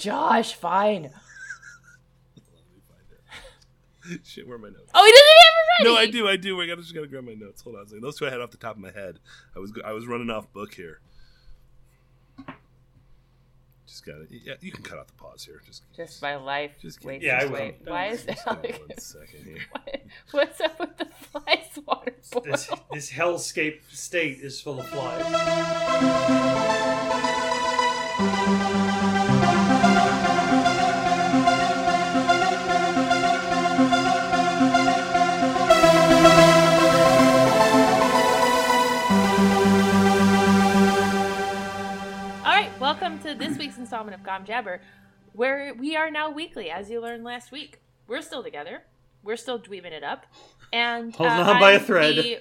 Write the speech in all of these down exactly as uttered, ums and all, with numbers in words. Josh, fine. Shit, where are my notes? Oh, he doesn't have it ready. No, I do, I do. I just gotta grab my notes. Hold on a second. Those two I had off the top of my head. I was I was running off book here. Just gotta. Yeah, you can cut off the pause here. Just just my life. Just wait, yeah, wait. wait. Why is that? Like, one second here. What, what's up with the flies? Water boil? This, this hellscape state is full of flies. Welcome to this week's installment of Gom Jabber, where we are now weekly, as you learned last week. We're still together. We're still dweebing it up. And Hold uh, on by I'm a thread. The...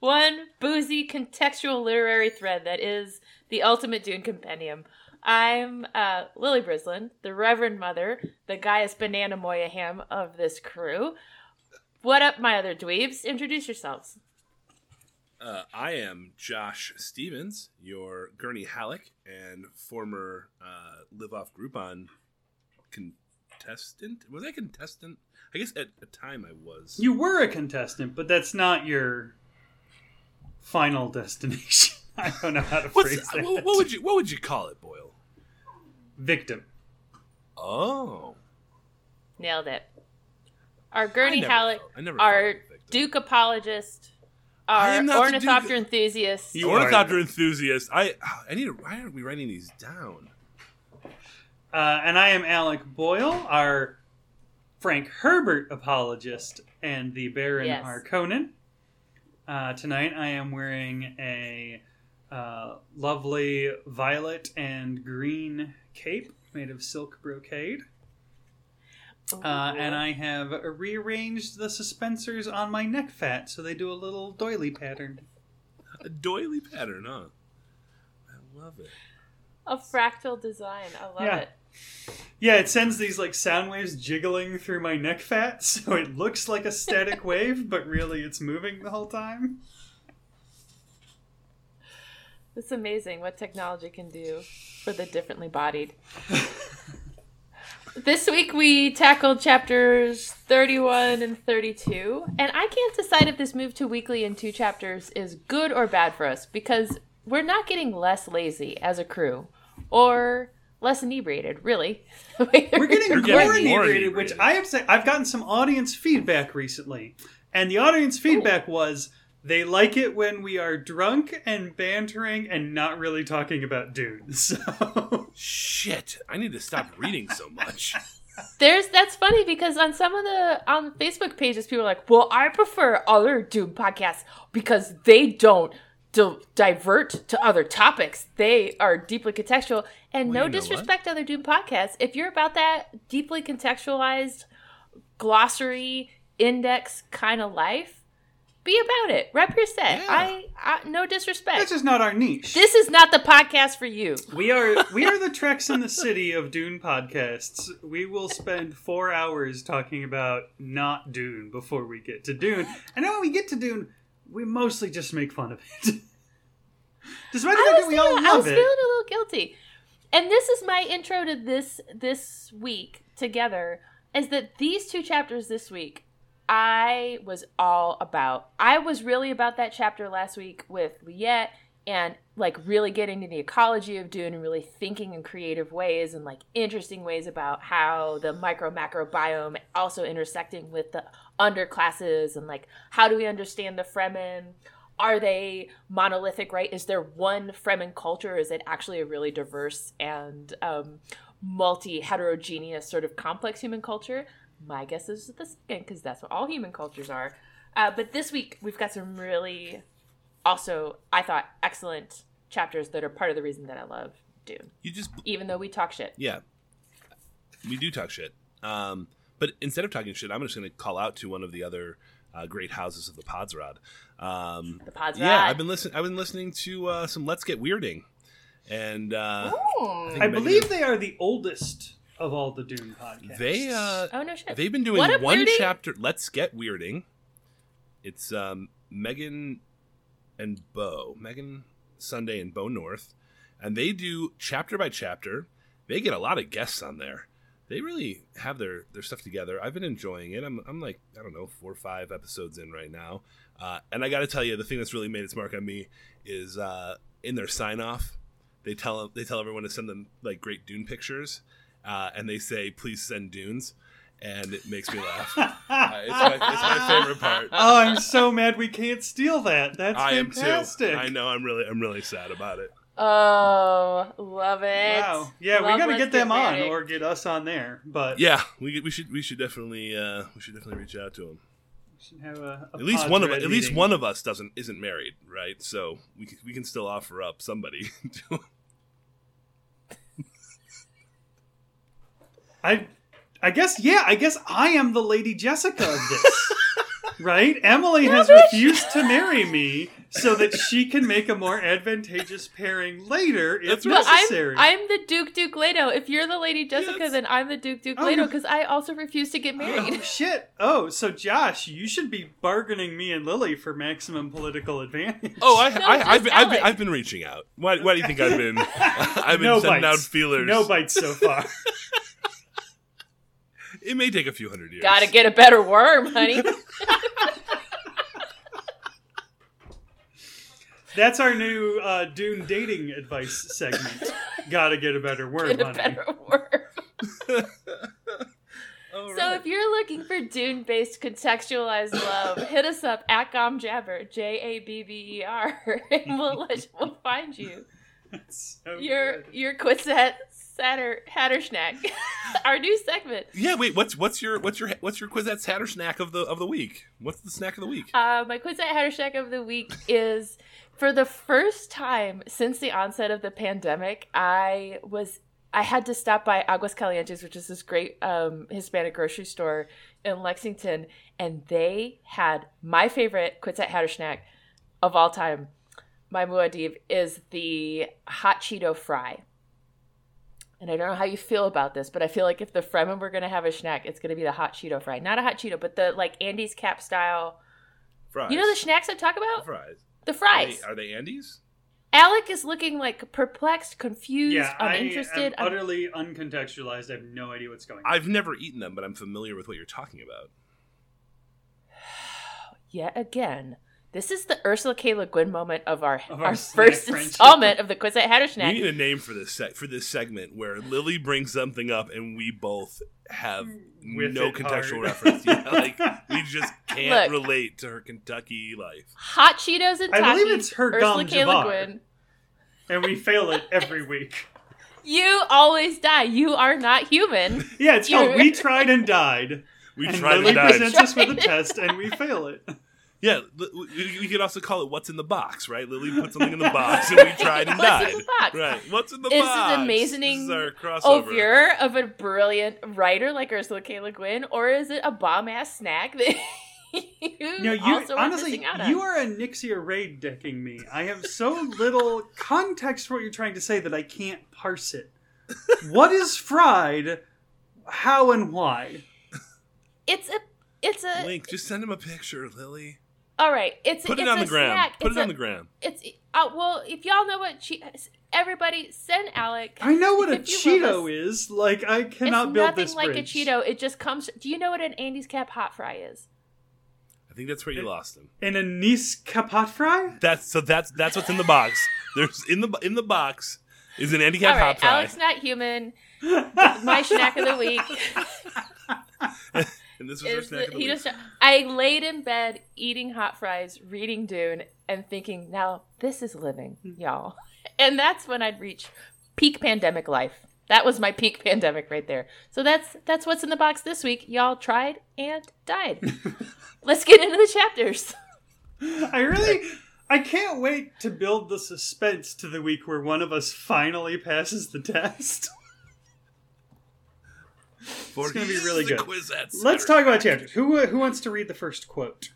One boozy contextual literary thread that is the ultimate Dune compendium. I'm uh, Lily Brislin, the Reverend Mother, the Gaius Banana Moyaham of this crew. What up, my other dweebs? Introduce yourselves. Uh, I am Josh Stevens, your Gurney Halleck and former uh, Live Off Groupon contestant. Was I a contestant? I guess at the time I was. You were a contestant, but that's not your final destination. I don't know how to What's, phrase that. What would you What would you call it, Boyle? Victim. Oh, nailed it. Our Gurney Halleck, thought, our Duke apologist. Our ornithopter enthusiast. You ornithopter enthusiast. I I need to. Why aren't we writing these down? Uh, and I am Alec Boyle, our Frank Herbert apologist, and the Baron yes. R. Conan. Uh, tonight I am wearing a uh, lovely violet and green cape made of silk brocade. Uh, and I have rearranged the suspensors on my neck fat so they do a little doily pattern. A doily pattern, huh? I love it. A fractal design. I love yeah. it. Yeah, it sends these like sound waves jiggling through my neck fat, so it looks like a static wave, but really it's moving the whole time. It's amazing what technology can do for the differently bodied. This week we tackled chapters thirty-one and thirty-two, and I can't decide if this move to weekly in two chapters is good or bad for us, because we're not getting less lazy as a crew, or less inebriated, really. we're getting we're more, getting more inebriated, inebriated, which I have said, I've gotten some audience feedback recently, and the audience feedback Ooh. was they like it when we are drunk and bantering and not really talking about Dune. So shit, I need to stop reading so much. There's that's funny because on some of the on Facebook pages, people are like, "Well, I prefer other Dune podcasts because they don't d- divert to other topics. They are deeply contextual." And well, no you know disrespect what? to other Dune podcasts, if you're about that deeply contextualized glossary index kind of life. Be about it. Rep your set. Yeah. I, I no disrespect. This is not our niche. This is not the podcast for you. We are we are the Treks in the City of Dune podcasts. We will spend four hours talking about not Dune before we get to Dune. And then when we get to Dune, we mostly just make fun of it. Despite the fact that we all love it. I was feeling a little guilty. And this is my intro to this this week together, is that these two chapters this week I was all about. I was really about that chapter last week with Liette and like really getting into the ecology of Dune and really thinking in creative ways and like interesting ways about how the micro macro biome also intersecting with the underclasses and like how do we understand the Fremen? Are they monolithic, right? Is there one Fremen culture? Is it actually a really diverse and um, multi-heterogeneous sort of complex human culture? My guess is the second, because that's what all human cultures are. Uh, but this week, we've got some really, also, I thought, excellent chapters that are part of the reason that I love Dune. You just, even though we talk shit. Yeah. We do talk shit. Um, but instead of talking shit, I'm just going to call out to one of the other uh, great houses of the Podsrod. Um, the Podsrod. Yeah, I've been, listen- I've been listening to uh, some Let's Get Weirding. And uh, I, I believe they are the oldest of all the Dune podcasts. They, uh, oh, no shit. They've been doing one weirding? chapter. Let's Get Weirding. It's um, Megan and Bo. Megan Sunday and Bo North. and they do chapter by chapter. They get a lot of guests on there. They really have their, their stuff together. I've been enjoying it. I'm I'm like, I don't know, four or five episodes in right now. Uh, and I got to tell you, the thing that's really made its mark on me is uh, in their sign-off, they tell they tell everyone to send them like great Dune pictures. Uh, and they say, please send Dunes. And it makes me laugh. uh, it's, my, it's my favorite part. Oh, I'm so mad we can't steal that. That's I fantastic. Am too. I know. I'm really I'm really sad about it. Oh, love it! Wow, yeah, love we got to get them on, or get us on there. But yeah, we we should we should definitely uh, we should definitely reach out to them. We should have a, a at least one of at meeting. least one of us doesn't isn't married, right? So we can, we can still offer up somebody. To... I I guess yeah, I guess I am the Lady Jessica of this. Right? Emily has refused to marry me so that she can make a more advantageous pairing later if no, necessary. I'm, I'm the Duke Duke Leto. If you're the Lady Jessica, yes. then I'm the Duke Duke oh, Leto because I also refuse to get married. Oh, shit. Oh, so Josh, you should be bargaining me and Lily for maximum political advantage. Oh, I, no, I, I, I've, been, I've, been, I've been reaching out. Why, why do you think I've been, I've been no sending bites. out feelers? No bites so far. It may take a few hundred years. Gotta get a better worm, honey. That's our new uh, Dune dating advice segment. Gotta get a better worm, get a honey. Better worm. Right. So if you're looking for Dune-based contextualized love, hit us up at Gom Jabber, J A B B E R, and we'll, let, we'll find you. That's so your good. Your Quisette Satter Hatterschnack, our new segment. Yeah, wait. What's what's your what's your what's your Quizette's Hatterschnack of the of the week? What's the snack of the week? Uh, my Quisette Hatterschnack of the week is, for the first time since the onset of the pandemic, I was I had to stop by Aguas Calientes, which is this great um, Hispanic grocery store in Lexington, and they had my favorite Quisette Hatterschnack of all time. My Muad'Dib is the hot Cheeto fry. And I don't know how you feel about this, but I feel like if the Fremen were going to have a snack, it's going to be the hot Cheeto fry. Not a hot Cheeto, but the like Andes cap style. Fries. You know the snacks I talk about? The fries. The fries. Are they, are they Andes? Alec is looking like perplexed, confused, yeah, uninterested. I am utterly I'm... uncontextualized. I have no idea what's going on. I've never eaten them, but I'm familiar with what you're talking about. Yet again. This is the Ursula K. Le Guin moment of our of our, our first installment of the Quisette Hatterschnack. We need a name for this sec- for this segment where Lily brings something up and we both have With no contextual hard. reference. Yeah, like we just can't Look, relate to her Kentucky life. Hot Cheetos and Takis. I believe it's her Ursula K. Le Guin. And we fail it every week. You always die. You are not human. Yeah, it's called We Tried and Died. We and tried Lily and died. Lily presents us with a test and we fail it. Yeah, we could also call it "What's in the Box," right? Lily put something in the box, and we tried and died. What's in the box? Right. What's in the it's box? It's an amazing overview of a brilliant writer like Ursula K. Le Guin, or is it a bomb ass snack that you no, you also honestly are out on? You are a Nixia raid decking me. I have so little context for what you're trying to say that I can't parse it. What is fried? How and why? It's a. It's a link. Just send him a picture, Lily. All right, it's put a, it it's on the gram. Put it's it a, on the gram. It's uh, well, if y'all know what che- everybody send Alec. I know what a Cheeto is. Like I cannot it's build this bridge. It's nothing like a Cheeto. It just comes. Do you know what an Andes cap hot fry is? I think that's where you it, lost him. An anise cap hot fry. That's so. That's that's what's in the box. There's in the in the box is an Andes cap right, hot fry. Alec's not human. My snack of the week. And this was her snack the, of the he week. Just, I laid in bed eating hot fries, reading Dune, and thinking, now this is living, y'all. And that's when I'd reach peak pandemic life. That was my peak pandemic right there. So that's that's what's in the box this week. Y'all tried and died. Let's get into the chapters. I really, I can't wait to build the suspense to the week where one of us finally passes the test. It's going to be really good. Let's talk about chapters. Who who wants to read the first quote?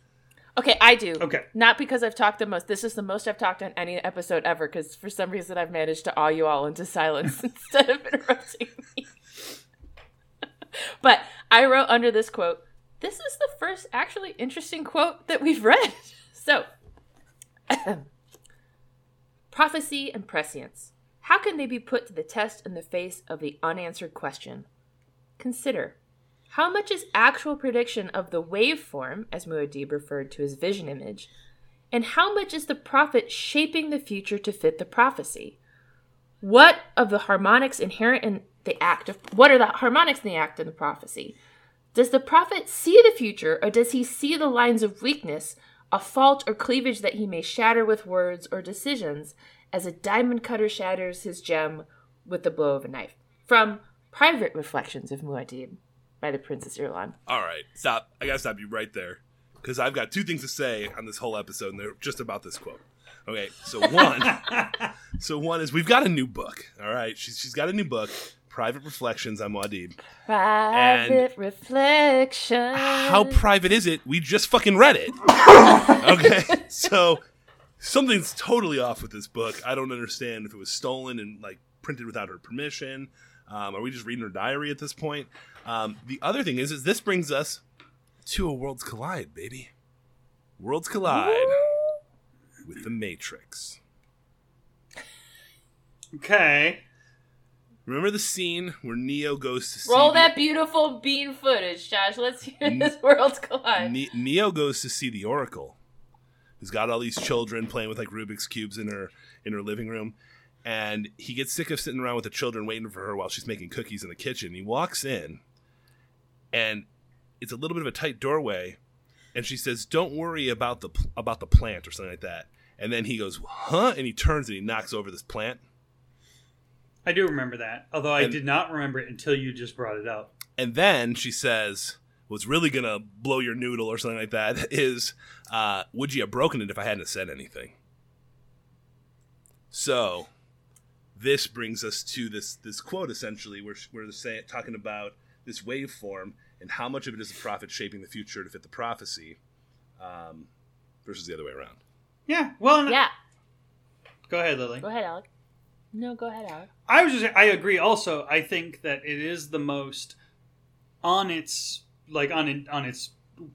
Okay, I do. Okay. Not because I've talked the most. This is the most I've talked on any episode ever, because for some reason I've managed to awe you all into silence instead of interrupting me. But I wrote under this quote, this is the first actually interesting quote that we've read. So, prophecy and prescience. How can they be put to the test in the face of the unanswered question? Consider, how much is actual prediction of the waveform, as Muad'Dib referred to his vision image, and how much is the prophet shaping the future to fit the prophecy? What of the harmonics inherent in the act of what are the harmonics in the act of the prophecy? Does the prophet see the future, or does he see the lines of weakness, a fault or cleavage that he may shatter with words or decisions, as a diamond cutter shatters his gem with the blow of a knife? From Private Reflections of Muad'Dib by the Princess Irulan. All right, stop. I gotta stop you right there, because I've got two things to say on this whole episode, and they're just about this quote. Okay, so one, so one is we've got a new book. All right, she's she's got a new book, Private Reflections on Muad'Dib. Private and Reflections. How private is it? We just fucking read it. Okay, so something's totally off with this book. I don't understand if it was stolen and like printed without her permission. Um, are we just reading her diary at this point? Um, the other thing is, is this brings us to a Worlds Collide, baby. Worlds Collide. Ooh. With the Matrix. Okay. Remember the scene where Neo goes to see... Roll that the... beautiful bean footage, Josh. Let's hear ne- this Worlds Collide. Ne- Neo goes to see the Oracle, who's got all these children playing with like Rubik's Cubes in her in her living room. And he gets sick of sitting around with the children waiting for her while she's making cookies in the kitchen. He walks in, and it's a little bit of a tight doorway, and she says, "Don't worry about the about the plant," or something like that. And then he goes, "Huh?" And he turns and he knocks over this plant. I do remember that, although I and, did not remember it until you just brought it up. And then she says, what's really going to blow your noodle or something like that is, uh, would you have broken it if I hadn't said anything? So this brings us to this this quote, essentially, where we're talking about this waveform and how much of it is the prophet shaping the future to fit the prophecy um, versus the other way around. Yeah, well... Yeah. Go ahead, Lily. Go ahead, Alec. No, go ahead, Alec. I was just I agree also. I think that it is the most, on its, like, on, on its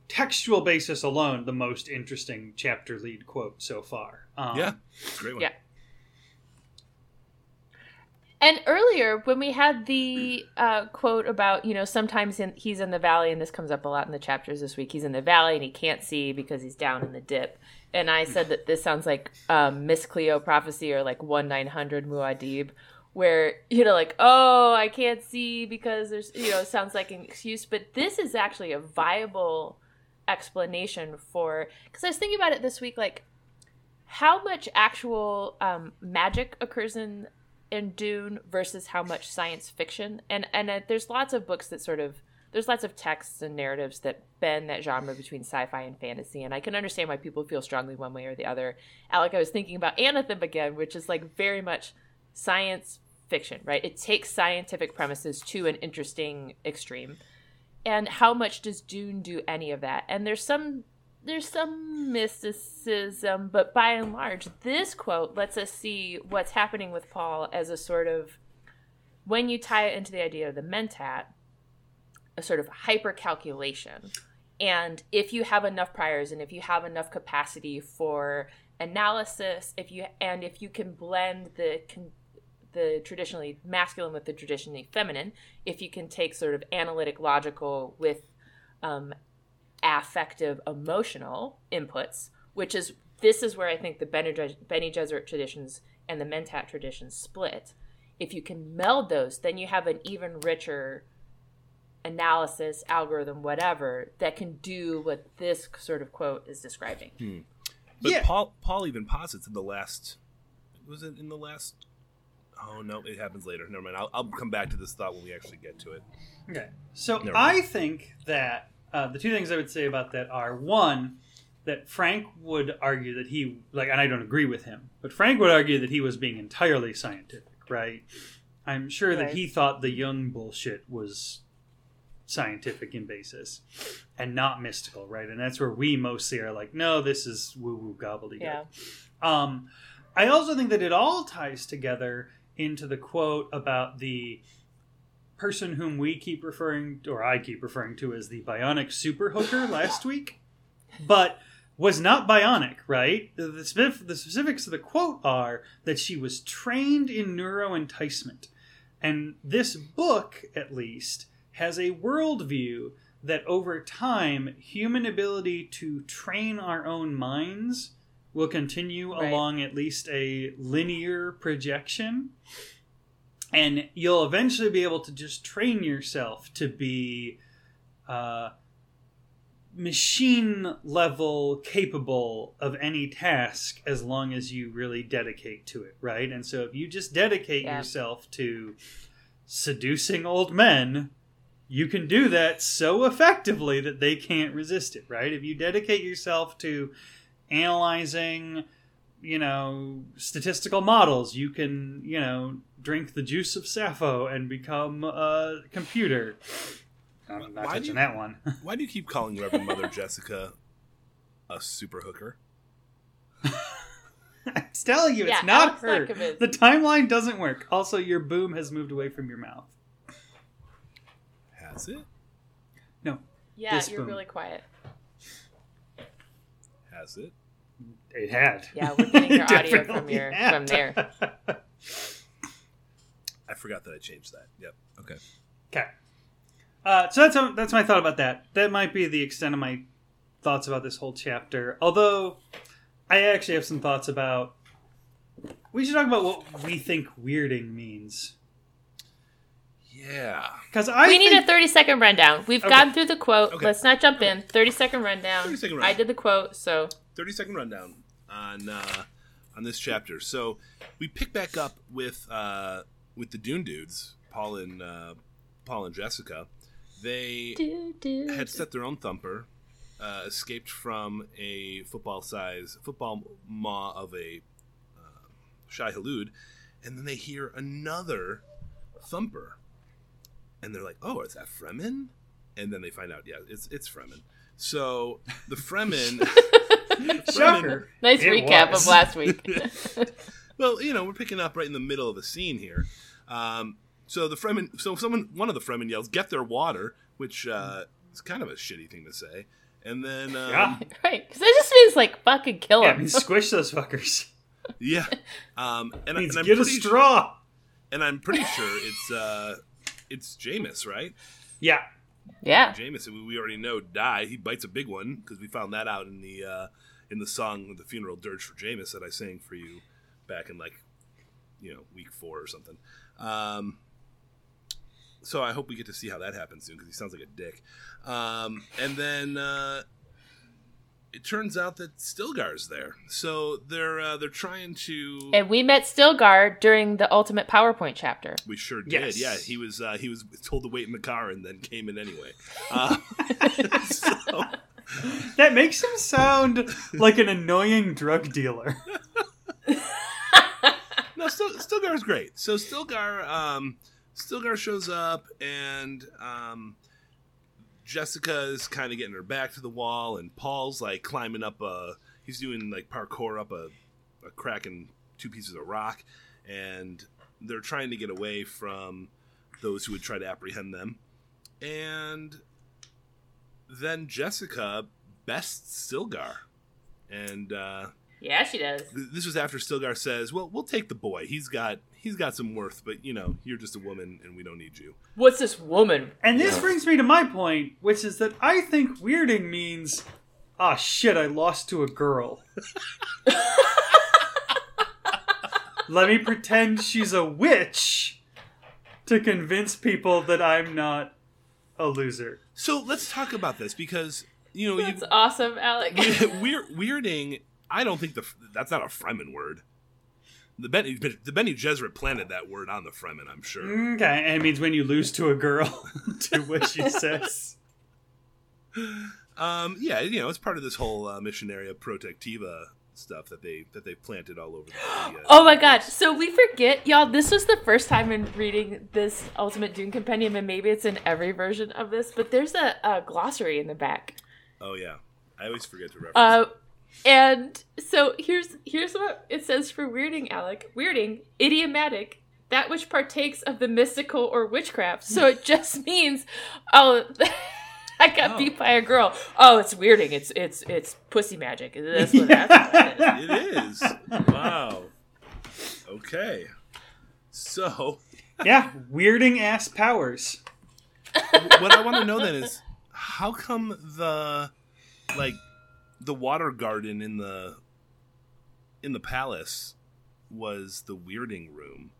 textual basis alone, the most interesting chapter lead quote so far. Um, yeah, great one. Yeah. And earlier, when we had the uh, quote about, you know, sometimes in, he's in the valley, and this comes up a lot in the chapters this week, he's in the valley and he can't see because he's down in the dip. And I said that this sounds like um, Miss Cleo prophecy or like one nine hundred Muad'Dib, where, you know, like, oh, I can't see because there's, you know, sounds like an excuse. But this is actually a viable explanation for, because I was thinking about it this week, like, how much actual um, magic occurs in in Dune versus how much science fiction. And and uh, there's lots of books that sort of, there's lots of texts and narratives that bend that genre between sci-fi and fantasy. And I can understand why people feel strongly one way or the other. Alec, I was thinking about Anathem again, which is like very much science fiction, right? It takes scientific premises to an interesting extreme. And how much does Dune do any of that? And there's some, there's some mysticism, but by and large, this quote lets us see what's happening with Paul as a sort of, when you tie it into the idea of the Mentat, a sort of hyper-calculation. And if you have enough priors, and if you have enough capacity for analysis, if you and if you can blend the the traditionally masculine with the traditionally feminine, if you can take sort of analytic, logical with um affective, emotional inputs, which is, this is where I think the Bene Gesserit traditions and the Mentat traditions split. If you can meld those, then you have an even richer analysis, algorithm, whatever, that can do what this sort of quote is describing. Hmm. But yeah. Paul, Paul even posits in the last, was it in the last, oh no, it happens later. Never mind. I'll, I'll come back to this thought when we actually get to it. Okay. So I think that Uh, the two things I would say about that are, one, that Frank would argue that he, like, and I don't agree with him, but Frank would argue that he was being entirely scientific, right? I'm sure right. that he thought the Jung bullshit was scientific in basis and not mystical, right? And that's where we mostly are like, no, this is woo-woo gobbledygook. Yeah. Um, I also think that it all ties together into the quote about the person whom we keep referring, or I keep referring to as the bionic super hooker last week, but was not bionic, right? The, the, specific, the specifics of the quote are that she was trained in neuro-enticement. And this book, at least, has a worldview that over time, human ability to train our own minds will continue right. along at least a linear projection. And you'll eventually be able to just train yourself to be uh, machine-level capable of any task as long as you really dedicate to it, right? And so if you just dedicate yeah. yourself to seducing old men, you can do that so effectively that they can't resist it, right? If you dedicate yourself to analyzing, you know, statistical models, you can, you know... drink the juice of Sappho and become a computer. I'm not why touching you, that one. Why do you keep calling Reverend Mother Jessica a super hooker? I'm telling you, yeah, it's not her. The timeline doesn't work. Also, your boom has moved away from your mouth. Has it? No. Yeah, this you're boom. Really quiet. Has it? It had. Yeah, we're getting your audio from, your, from there. I forgot that I changed that. Yep. Okay. Okay. Uh, so that's how, that's my thought about that. That might be the extent of my thoughts about this whole chapter. Although, I actually have some thoughts about... We should talk about what we think weirding means. Yeah. Because I We think... need a thirty-second rundown. We've okay. gone through the quote. Okay. Let's not jump okay. in. thirty-second rundown. thirty-second rundown. I did the quote, so... thirty-second rundown on, uh, on this chapter. So, we pick back up with... Uh, With the Dune dudes, Paul and uh, Paul and Jessica, they do, do, had set their own thumper, uh, escaped from a football size football maw of a uh, shy halud, and then they hear another thumper, and they're like, "Oh, is that Fremen?" And then they find out, yeah, it's it's Fremen. So the Fremen, Fremen nice recap was. of last week. Well, you know, we're picking up right in the middle of the scene here. Um, so the Fremen, so someone, one of the Fremen yells, "Get their water," which uh, is kind of a shitty thing to say. And then, um, yeah, right, because that just means like fucking kill them, yeah, squish those fuckers. Yeah, um, and, means and I'm get a straw. Sure, and I'm pretty sure it's uh, it's Jamis, right? Yeah, yeah. Jamis, we already know, die. He bites a big one because we found that out in the uh, in the song of the funeral dirge for Jamis that I sang for you. Back in like, you know, week four or something. Um, so I hope we get to see how that happens soon because he sounds like a dick. Um, and then uh, it turns out that Stilgar's there, so they're uh, they're trying to. And we met Stilgar during the Ultimate PowerPoint chapter. We sure did. Yes. Yeah, he was uh, he was told to wait in the car and then came in anyway. Uh, so... That makes him sound like an annoying drug dealer. No, Stilgar's great. So Stilgar, um, Stilgar shows up, and um, Jessica's kind of getting her back to the wall, and Paul's like climbing up a. He's doing like parkour up a, a crack in two pieces of rock, and they're trying to get away from those who would try to apprehend them. And then Jessica bests Stilgar, and. Uh, Yeah, she does. This was after Stilgar says, "Well, we'll take the boy. He's got he's got some worth, but you know, you're just a woman, and we don't need you." What's this woman? And this yeah. brings me to my point, which is that I think weirding means, "Ah, oh, shit, I lost to a girl." Let me pretend she's a witch to convince people that I'm not a loser. So let's talk about this because you know that's you, awesome, Alec. Weird, weirding. I don't think the that's not a Fremen word. The Bene, the Bene Gesserit planted that word on the Fremen, I'm sure. Okay, and it means when you lose to a girl, to what she says. Um, yeah, you know, it's part of this whole uh, Missionaria Protectiva stuff that they that they planted all over the uh, Oh my god, so we forget, y'all, this was the first time in reading this Ultimate Dune Compendium, and maybe it's in every version of this, but there's a, a glossary in the back. Oh yeah, I always forget to reference uh, it. And so here's here's what it says for weirding, Alec. Weirding, idiomatic, that which partakes of the mystical or witchcraft. So it just means, oh, I got oh. beat by a girl. Oh, it's weirding. It's it's it's pussy magic. That's what that is. It is. Wow. Okay. So. Yeah, weirding ass powers. What I want to know then is how come the like the water garden in the in the palace was the weirding room?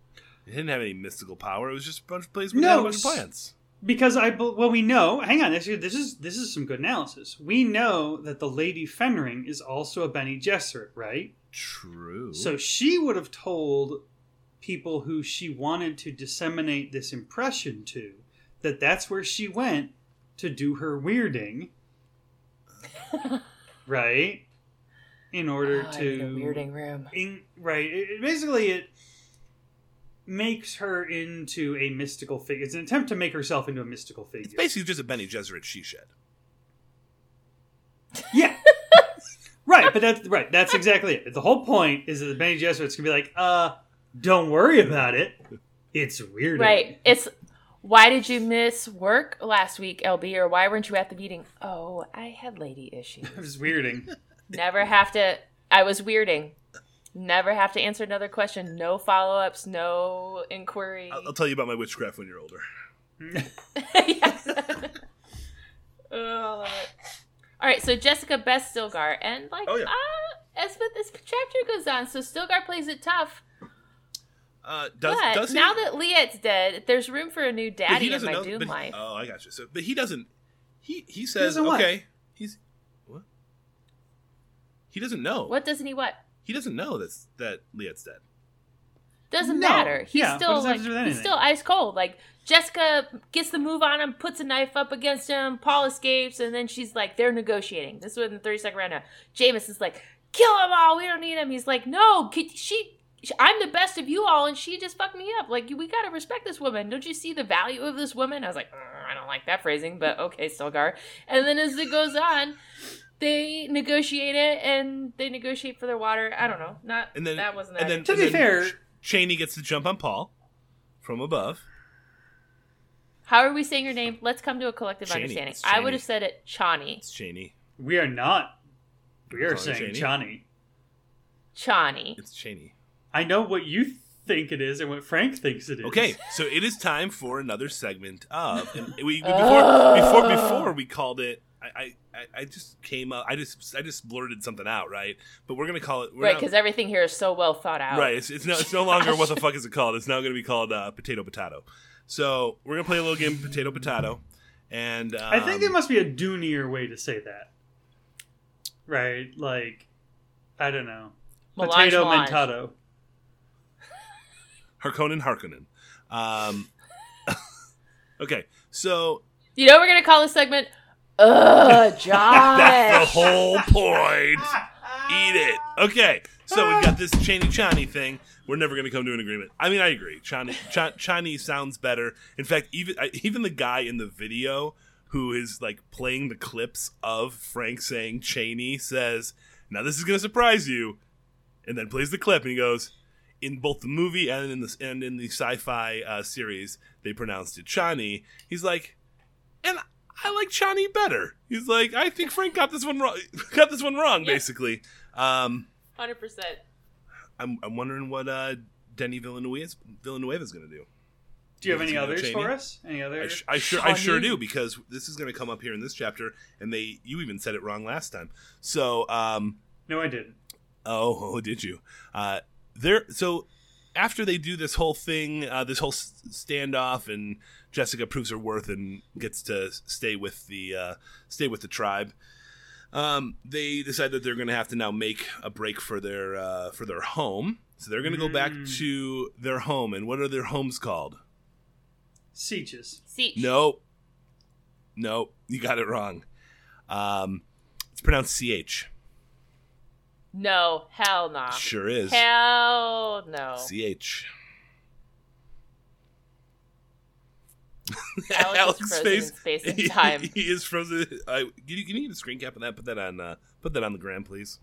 It didn't have any mystical power. It was just a bunch of places with no, a bunch of plants. Because I well, we know. Hang on, this is this is some good analysis. We know that the Lady Fenring is also a Bene Gesserit, right? True. So she would have told people who she wanted to disseminate this impression to that that's where she went to do her weirding, right? In order oh, to I need a weirding room, in, right? It, basically, it. makes her into a mystical figure. It's an attempt to make herself into a mystical figure. It's basically just a Bene Gesserit she shed. Yeah. Right, but that's right. That's exactly it. The whole point is that the Bene Gesserit's gonna be like, uh, don't worry about it. It's weird. Right. It's why did you miss work last week, L B? Or why weren't you at the meeting? Oh, I had lady issues. I was weirding. Never have to I was weirding. Never have to answer another question. No follow-ups, no inquiry. I'll, I'll tell you about my witchcraft when you're older. Yes. Oh, all right, so Jessica best Stilgar. And, like, oh, yeah. uh, as this chapter goes on, so Stilgar plays it tough. Uh, does, but does he? Now that Liet's dead, there's room for a new daddy in my know, Doom but, life. Oh, I got you. So, but he doesn't. He, he says, he doesn't okay. What? He's what? He doesn't know. What doesn't he what? He doesn't know that's, that Liet's dead. Doesn't no. matter. He's yeah, still like, he's still ice cold. Like Jessica gets the move on him, puts a knife up against him. Paul escapes, and then she's like, "They're negotiating." This was in the thirty-second round. Now, Jamis is like, "Kill them all. We don't need him." He's like, "No, she. I'm the best of you all, and she just fucked me up. Like we gotta respect this woman. Don't you see the value of this woman?" I was like, "I don't like that phrasing, but okay, Stilgar." And then as it goes on. They negotiate it, and they negotiate for their water. I don't know. Not and then, that wasn't. That and then, to be fair, Chani gets to jump on Paul from above. How are we saying your name? Let's come to a collective Chani. Understanding. I would have said it, Chani. It's Chani. We are not. We are saying Chani. Chani. It's Chani. I know what you think it is and what Frank thinks it is. Okay, so it is time for another segment of. And we, oh. before, before before we called it. I, I, I just came up. I just I just blurted something out, right? But we're gonna call it we're right because everything here is so well thought out. Right. It's it's no it's no longer what the fuck is it called? It's now gonna be called uh, potato potato. So we're gonna play a little game potato potato, and um, I think there must be a Dune-ier way to say that, right? Like I don't know, melange, potato melange. Mentato, Harkonnen Harkonnen. Um, okay, so you know we're gonna call this segment. Ugh, Josh. That's the whole point. Eat it. Okay, so we got this Chani Chani thing. We're never going to come to an agreement. I mean, I agree. Chani Ch- Chani sounds better. In fact, even even the guy in the video who is like playing the clips of Frank saying Chani says, "Now this is going to surprise you," and then plays the clip and he goes, in both the movie and in the and in the sci-fi uh, series, they pronounced it Chani. He's like, and. I like Chani better. He's like, I think Frank got this one wrong. Got this one wrong, yeah. Basically. Um, one hundred percent. I'm I'm wondering what uh, Denny Villanueva is going to do. Do you have any others Chani? For us? Any other? I, sh- I sure Chani? I sure do because this is going to come up here in this chapter, and they you even said it wrong last time. So um, no, I didn't. Oh, oh did you? Uh, there. So after they do this whole thing, uh, this whole standoff and. Jessica proves her worth and gets to stay with the uh, stay with the tribe. Um, they decide that they're going to have to now make a break for their uh, for their home, so they're going to mm. go back to their home. And what are their homes called? Sieges. Siege. No, no, you got it wrong. Um, it's pronounced C H. No, hell no. Nah. Sure is. Hell no. C H. Alex, Alex is frozen face. In space and time. He, he is frozen. Uh, can, you, can you get a screen cap of that? Put that on. Uh, put that on the gram, please.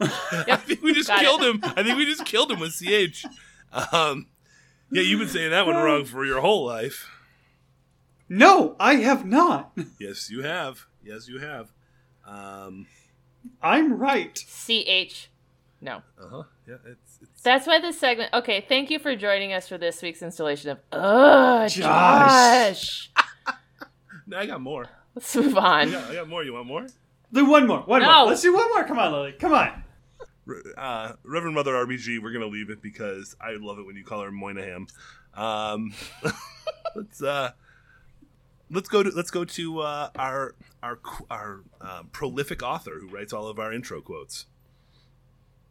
I think we just Got killed it. him. I think we just killed him with C H. Um, yeah, you've been saying that one wrong for your whole life. No, I have not. Yes, you have. Yes, you have. Um, I'm right. C H. No. Uh-huh. Yeah, it's, it's... That's why this segment... Okay, thank you for joining us for this week's installation of... Ugh, Josh! Josh. No, I got more. Let's move on. Yeah, I got more. You want more? Do one more. One no. more. Let's do one more. Come on, Lily. Come on. Uh, Reverend Mother R B G, we're going to leave it because I love it when you call her Moynihan. Um, let's... Uh, Let's go to let's go to uh, our our our uh, prolific author who writes all of our intro quotes.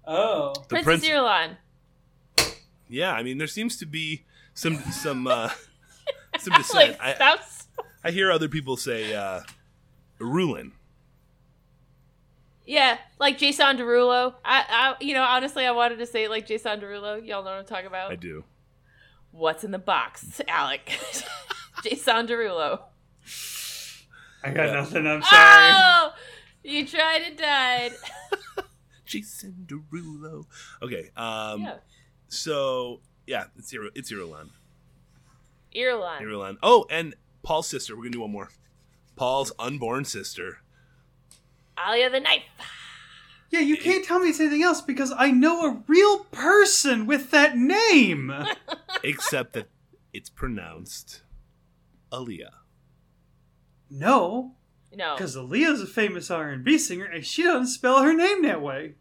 Oh, the Princess Irulan. Yeah, I mean there seems to be some some uh, some dissent. Like, I, I hear other people say uh, Irulan. Yeah, like Jason Derulo. I, I you know honestly I wanted to say it like Jason Derulo. Y'all know what I'm talking about. I do. What's in the box, Alec? Jason Derulo. I got yeah. nothing, I'm sorry. Oh! You tried and died. Jason Derulo. Okay, um, yeah. so, yeah, it's Irulan. It's Irulan. Irulan. Irulan. Oh, and Paul's sister. We're going to do one more. Paul's unborn sister. Alia the Knife. Yeah, you can't tell me it's anything else because I know a real person with that name. Except that it's pronounced... Alia. No. No. Because Aaliyah's a famous R and B singer, and she doesn't spell her name that way.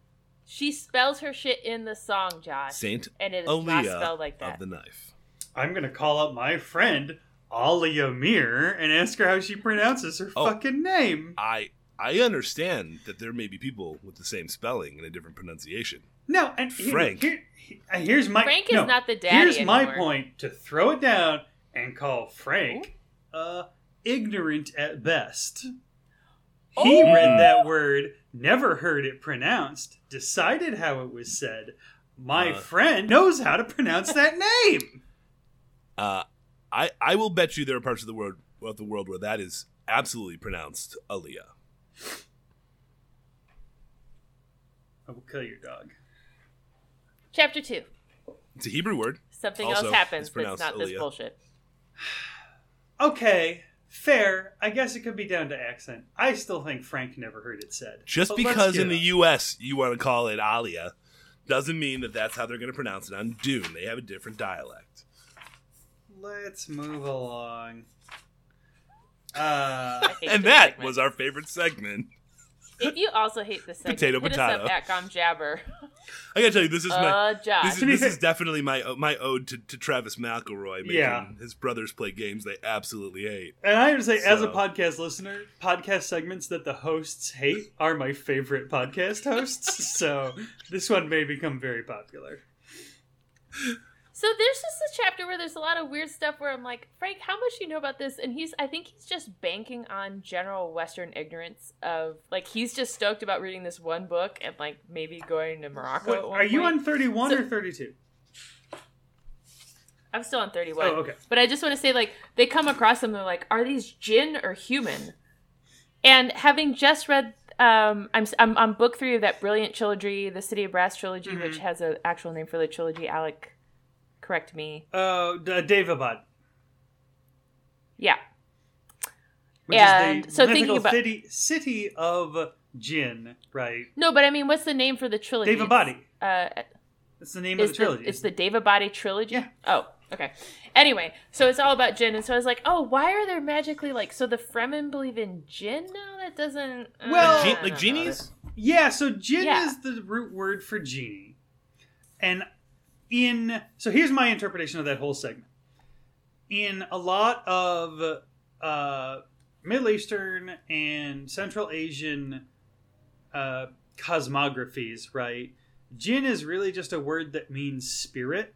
She spells her shit in the song, Josh. Saint and it is Alia not spelled like that. Of the Knife. I'm going to call up my friend, Alia Mir, and ask her how she pronounces her oh, fucking name. I I understand that there may be people with the same spelling and a different pronunciation. No, and Frank. Here, here, here's my, Frank is no, not the daddy Here's anymore. My point to throw it down and call Frank... Ooh. Uh, ignorant at best. He oh. read that word, never heard it pronounced, decided how it was said. My uh, friend knows how to pronounce that name. Uh, I I will bet you there are parts of the world of the world where that is absolutely pronounced Alia. I will kill your dog. Chapter two. It's a Hebrew word. Something also else happens, but it's not Alia. This bullshit. Okay, fair. I guess it could be down to accent. I still think Frank never heard it said. Just because in the U S you want to call it Alia doesn't mean that that's how they're going to pronounce it on Dune. They have a different dialect. Let's move along. Uh, and that segment. was our favorite segment. If you also hate this segment, potato, hit potato. us up at Gom Jabber. I gotta tell you, this is uh, my this is, this is definitely my my ode to, to Travis McElroy making yeah. his brothers play games they absolutely hate. And I have to say, so. as a podcast listener, podcast segments that the hosts hate are my favorite podcast hosts. So this one may become very popular. So there's just a chapter where there's a lot of weird stuff where I'm like, Frank, how much do you know about this? And he's, I think he's just banking on general Western ignorance of, like, he's just stoked about reading this one book and, like, maybe going to Morocco. What, at one are point. You on thirty-one so, or thirty-two? I'm still on thirty-one. Oh, okay. But I just want to say, like, they come across them, they're like, are these jinn or human? And having just read, um, I'm, I'm on book three of that brilliant trilogy, the City of Brass trilogy, mm-hmm. which has an actual name for the trilogy, Alec... Correct me. Oh, uh, Daevabad. Yeah. Which and is the so thinking about city, city of Jinn, right? No, but I mean, what's the name for the trilogy? Daevabad. Uh, it's the name of the trilogy. The, it's the Daevabad trilogy. Yeah. Oh, okay. Anyway, so it's all about Jinn, and so I was like, oh, why are there magically like so the Fremen believe in Jinn now? That doesn't uh, well like, like genies. Yeah. So Jinn yeah. is the root word for genie, and. In so here's my interpretation of that whole segment. In a lot of uh, Middle Eastern and Central Asian uh, cosmographies, right, jinn is really just a word that means spirit.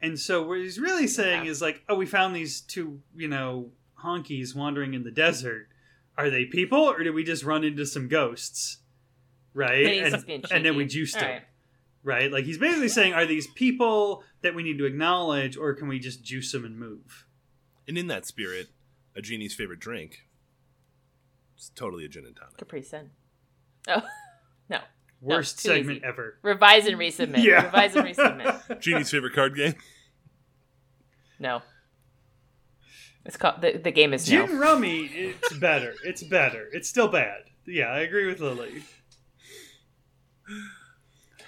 And so what he's really saying yeah. is like, oh, we found these two, you know, honkies wandering in the desert. Are they people or did we just run into some ghosts? Right? And, and then we juiced All them. Right. Right? Like, he's basically saying, are these people that we need to acknowledge, or can we just juice them and move? And in that spirit, a genie's favorite drink is totally a gin and tonic. Capri Sun. Oh, no. Worst no, segment easy. Ever. Revise and resubmit. Yeah. Revise and resubmit. Genie's favorite card game? No. It's called the, the game is Gin no. Rummy. It's better. It's better. It's still bad. Yeah, I agree with Lily.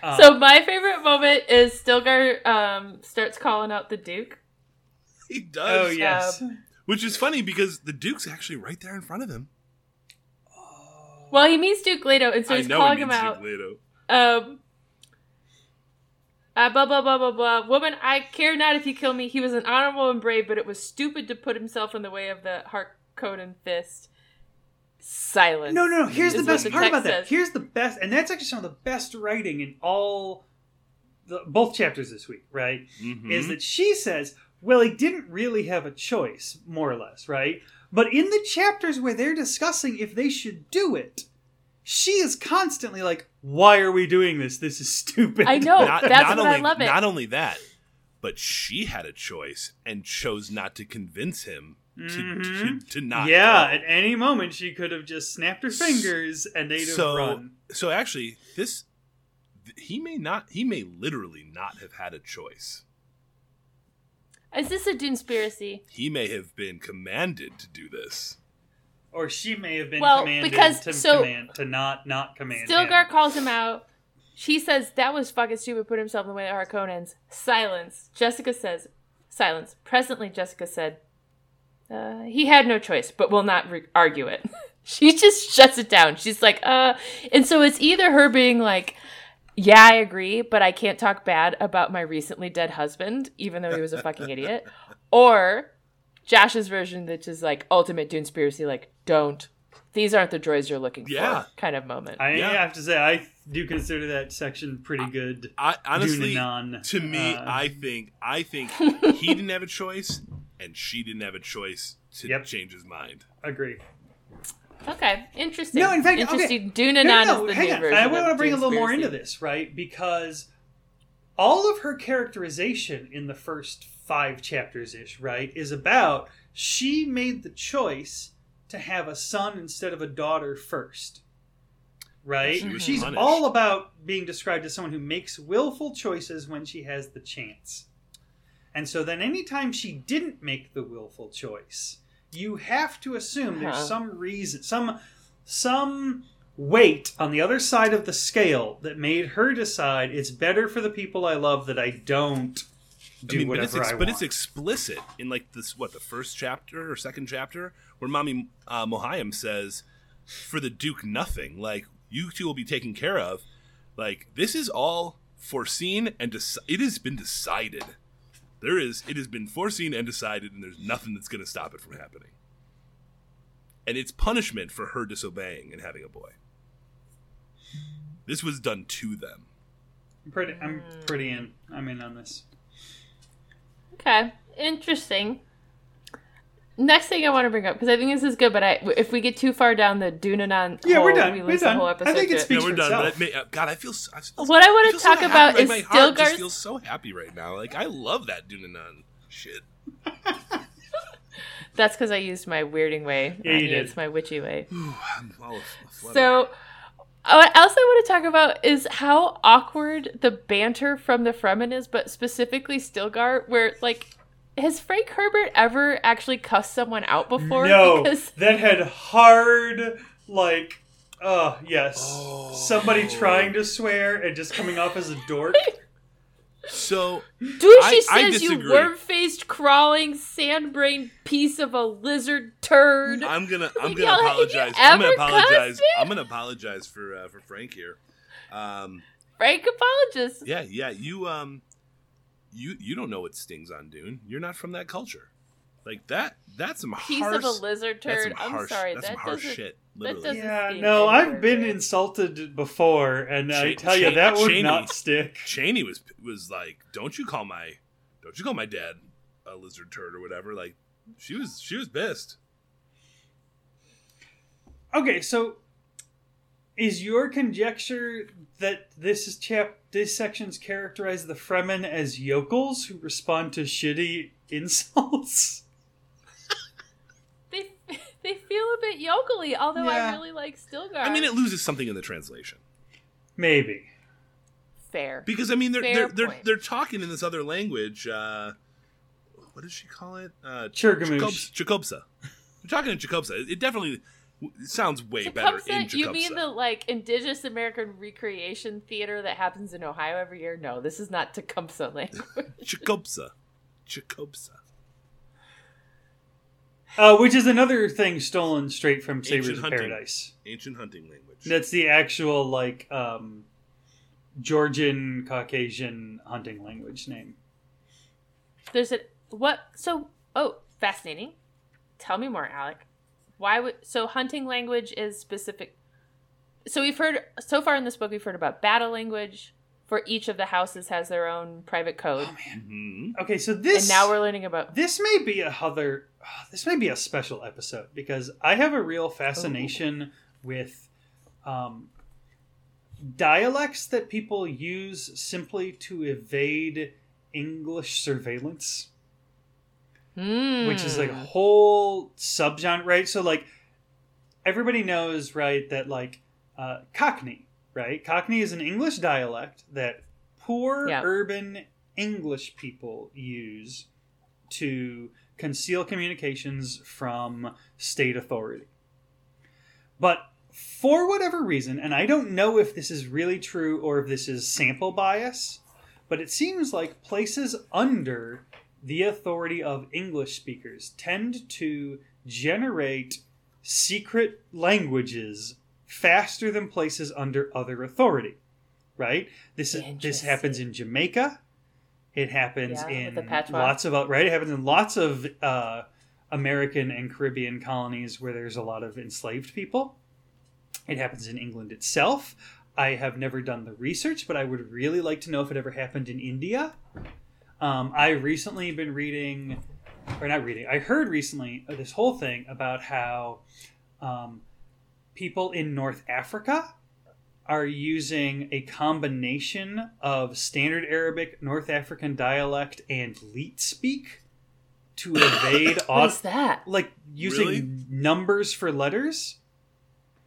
Um, so my favorite moment is Stilgar um, starts calling out the Duke. He does. Oh yes. Um, Which is funny because the Duke's actually right there in front of him. Well, he means Duke Leto, and so he's I know calling he means him out. Duke Leto. Um, uh, blah, blah, blah, blah, blah. Woman, I care not if you kill me. He was an honorable and brave, but it was stupid to put himself in the way of the Harkonnen fist. Silence. No, no, no. Here's the best the part about that. Says. Here's the best, and that's actually some of the best writing in all, the, both chapters this week, right? Mm-hmm. Is that she says, well, he didn't really have a choice, more or less, right? But in the chapters where they're discussing if they should do it, she is constantly like, why are we doing this? This is stupid. I know. Not, that's not what only, I love it. Not only that, but she had a choice and chose not to convince him to, mm-hmm. to, to not. Yeah, go. At any moment she could have just snapped her fingers and they'd so, have run. So actually, this he may not. He may literally not have had a choice. Is this a Dunespiracy? He may have been commanded to do this. Or she may have been well, commanded because, to so command, to not not command Stilgar him. Calls him out. She says, that was fucking stupid, put himself in the way of Harkonnens. Silence. Jessica says, silence. Presently, Jessica said, uh, he had no choice, but will not re- argue it. She just shuts it down. She's like, uh. And so it's either her being like, yeah, I agree, but I can't talk bad about my recently dead husband, even though he was a fucking idiot. Or Josh's version, which is like ultimate Dunespiracy, like, don't. These aren't the droids you're looking yeah. for kind of moment. I yeah. have to say, I do consider that section pretty good. I, I, honestly, Dune-anon. To me, uh, I think I think he didn't have a choice, and she didn't have a choice to yep. change his mind. Agree. Okay, interesting. No, in fact, interesting. Okay. Dune no, no, no. is the Hang new on. version. I want to bring a little more into this, right? Because all of her characterization in the first five chapters ish, right, is about she made the choice to have a son instead of a daughter first, right? Mm-hmm. She's punished. All about being described as someone who makes willful choices when she has the chance, and so then anytime she didn't make the willful choice. You have to assume uh-huh. there's some reason, some some weight on the other side of the scale that made her decide it's better for the people I love that I don't do I mean, whatever but it's ex- I want. But it's explicit in like this, what, the first chapter or second chapter, where Mommy uh, Mohiam says, for the Duke, nothing. Like, you two will be taken care of. Like, this is all foreseen and deci- it has been decided. There is, it has been foreseen and decided, and there's nothing that's going to stop it from happening. And it's punishment for her disobeying and having a boy. This was done to them. I'm pretty, I'm pretty in. I'm in on this. Okay. Interesting. Next thing I want to bring up, because I think this is good, but I, if we get too far down the Dune-anon yeah, hole, we're done. we lose we're done. the whole episode. I think it speaks no, we're for done, itself. But it may, uh, God, I feel so, I feel What I want to talk so about happy, is like, my Stilgar's... My heart just feels so happy right now. Like, I love that Dune-anon shit. That's because I used my weirding way. Yeah, you did. It's my witchy way. Ooh, I'm all so, what else I want to talk about is how awkward the banter from the Fremen is, but specifically Stilgar, where, like... Has Frank Herbert ever actually cussed someone out before? No, because... that had hard, like, uh, yes. Oh. Somebody trying to swear and just coming off as a dork. So, Dude, I, she says, you worm-faced, crawling, sand-brained piece of a lizard turd. I'm gonna, I'm like, gonna apologize. I'm gonna apologize. I'm gonna apologize for uh, for Frank here. Um, Frank apologizes. Yeah, yeah, you, um... You you don't know what stings on Dune. You're not from that culture. Like that that's some piece harsh, of a lizard turd. I'm harsh, sorry, that's that some harsh shit. Literally. Yeah, no, I've been right. insulted before, and Ch- I tell Ch- you that Ch- would Chani, not stick. Chani was was like, don't you call my don't you call my dad a lizard turd or whatever. Like she was she was pissed. Okay, so is your conjecture that this is chap this section's characterized the Fremen as yokels who respond to shitty insults? they they feel a bit yokely, although yeah. I really like Stilgar. I mean, it loses something in the translation. Maybe. Fair. Because I mean, they're Fair they're, they're, they're they're talking in this other language. Uh, what does she call it? Uh, Chakobsa. Chakobsa. We're talking to Chakobsa. It definitely it sounds way Chakobsa, better in Chakobsa. You mean the like indigenous American recreation theater that happens in Ohio every year? No, this is not Tecumseh language. Chakobsa. Chakobsa. Uh, which is another thing stolen straight from Sabres of Paradise. Ancient hunting language. That's the actual, like, um, Georgian, Caucasian hunting language name. There's a... What? So... Oh, fascinating. Tell me more, Alec. Why would... So hunting language is specific... So we've heard... So far in this book, we've heard about battle language. For each of the houses has their own private code. Oh, man. Mm-hmm. Okay, so this... And now we're learning about... This may be a other... Oh, this may be a special episode because I have a real fascination oh. with um, dialects that people use simply to evade English surveillance, mm. which is like a whole subgenre, right? So like everybody knows, right, that like uh, Cockney, right? Cockney is an English dialect that poor yep. urban English people use to conceal communications from state authority. But for whatever reason, and I don't know if this is really true or if this is sample bias, but it seems like places under the authority of English speakers tend to generate secret languages faster than places under other authority, right? This is, this happens in Jamaica. It happens yeah, in lots of right. It happens in lots of uh, American and Caribbean colonies where there's a lot of enslaved people. It happens in England itself. I have never done the research, but I would really like to know if it ever happened in India. Um, I recently been reading, or not reading. I heard recently this whole thing about how um, people in North Africa are using a combination of standard Arabic, North African dialect, and Leet speak to evade... What's aud- that? Like, using really? numbers for letters.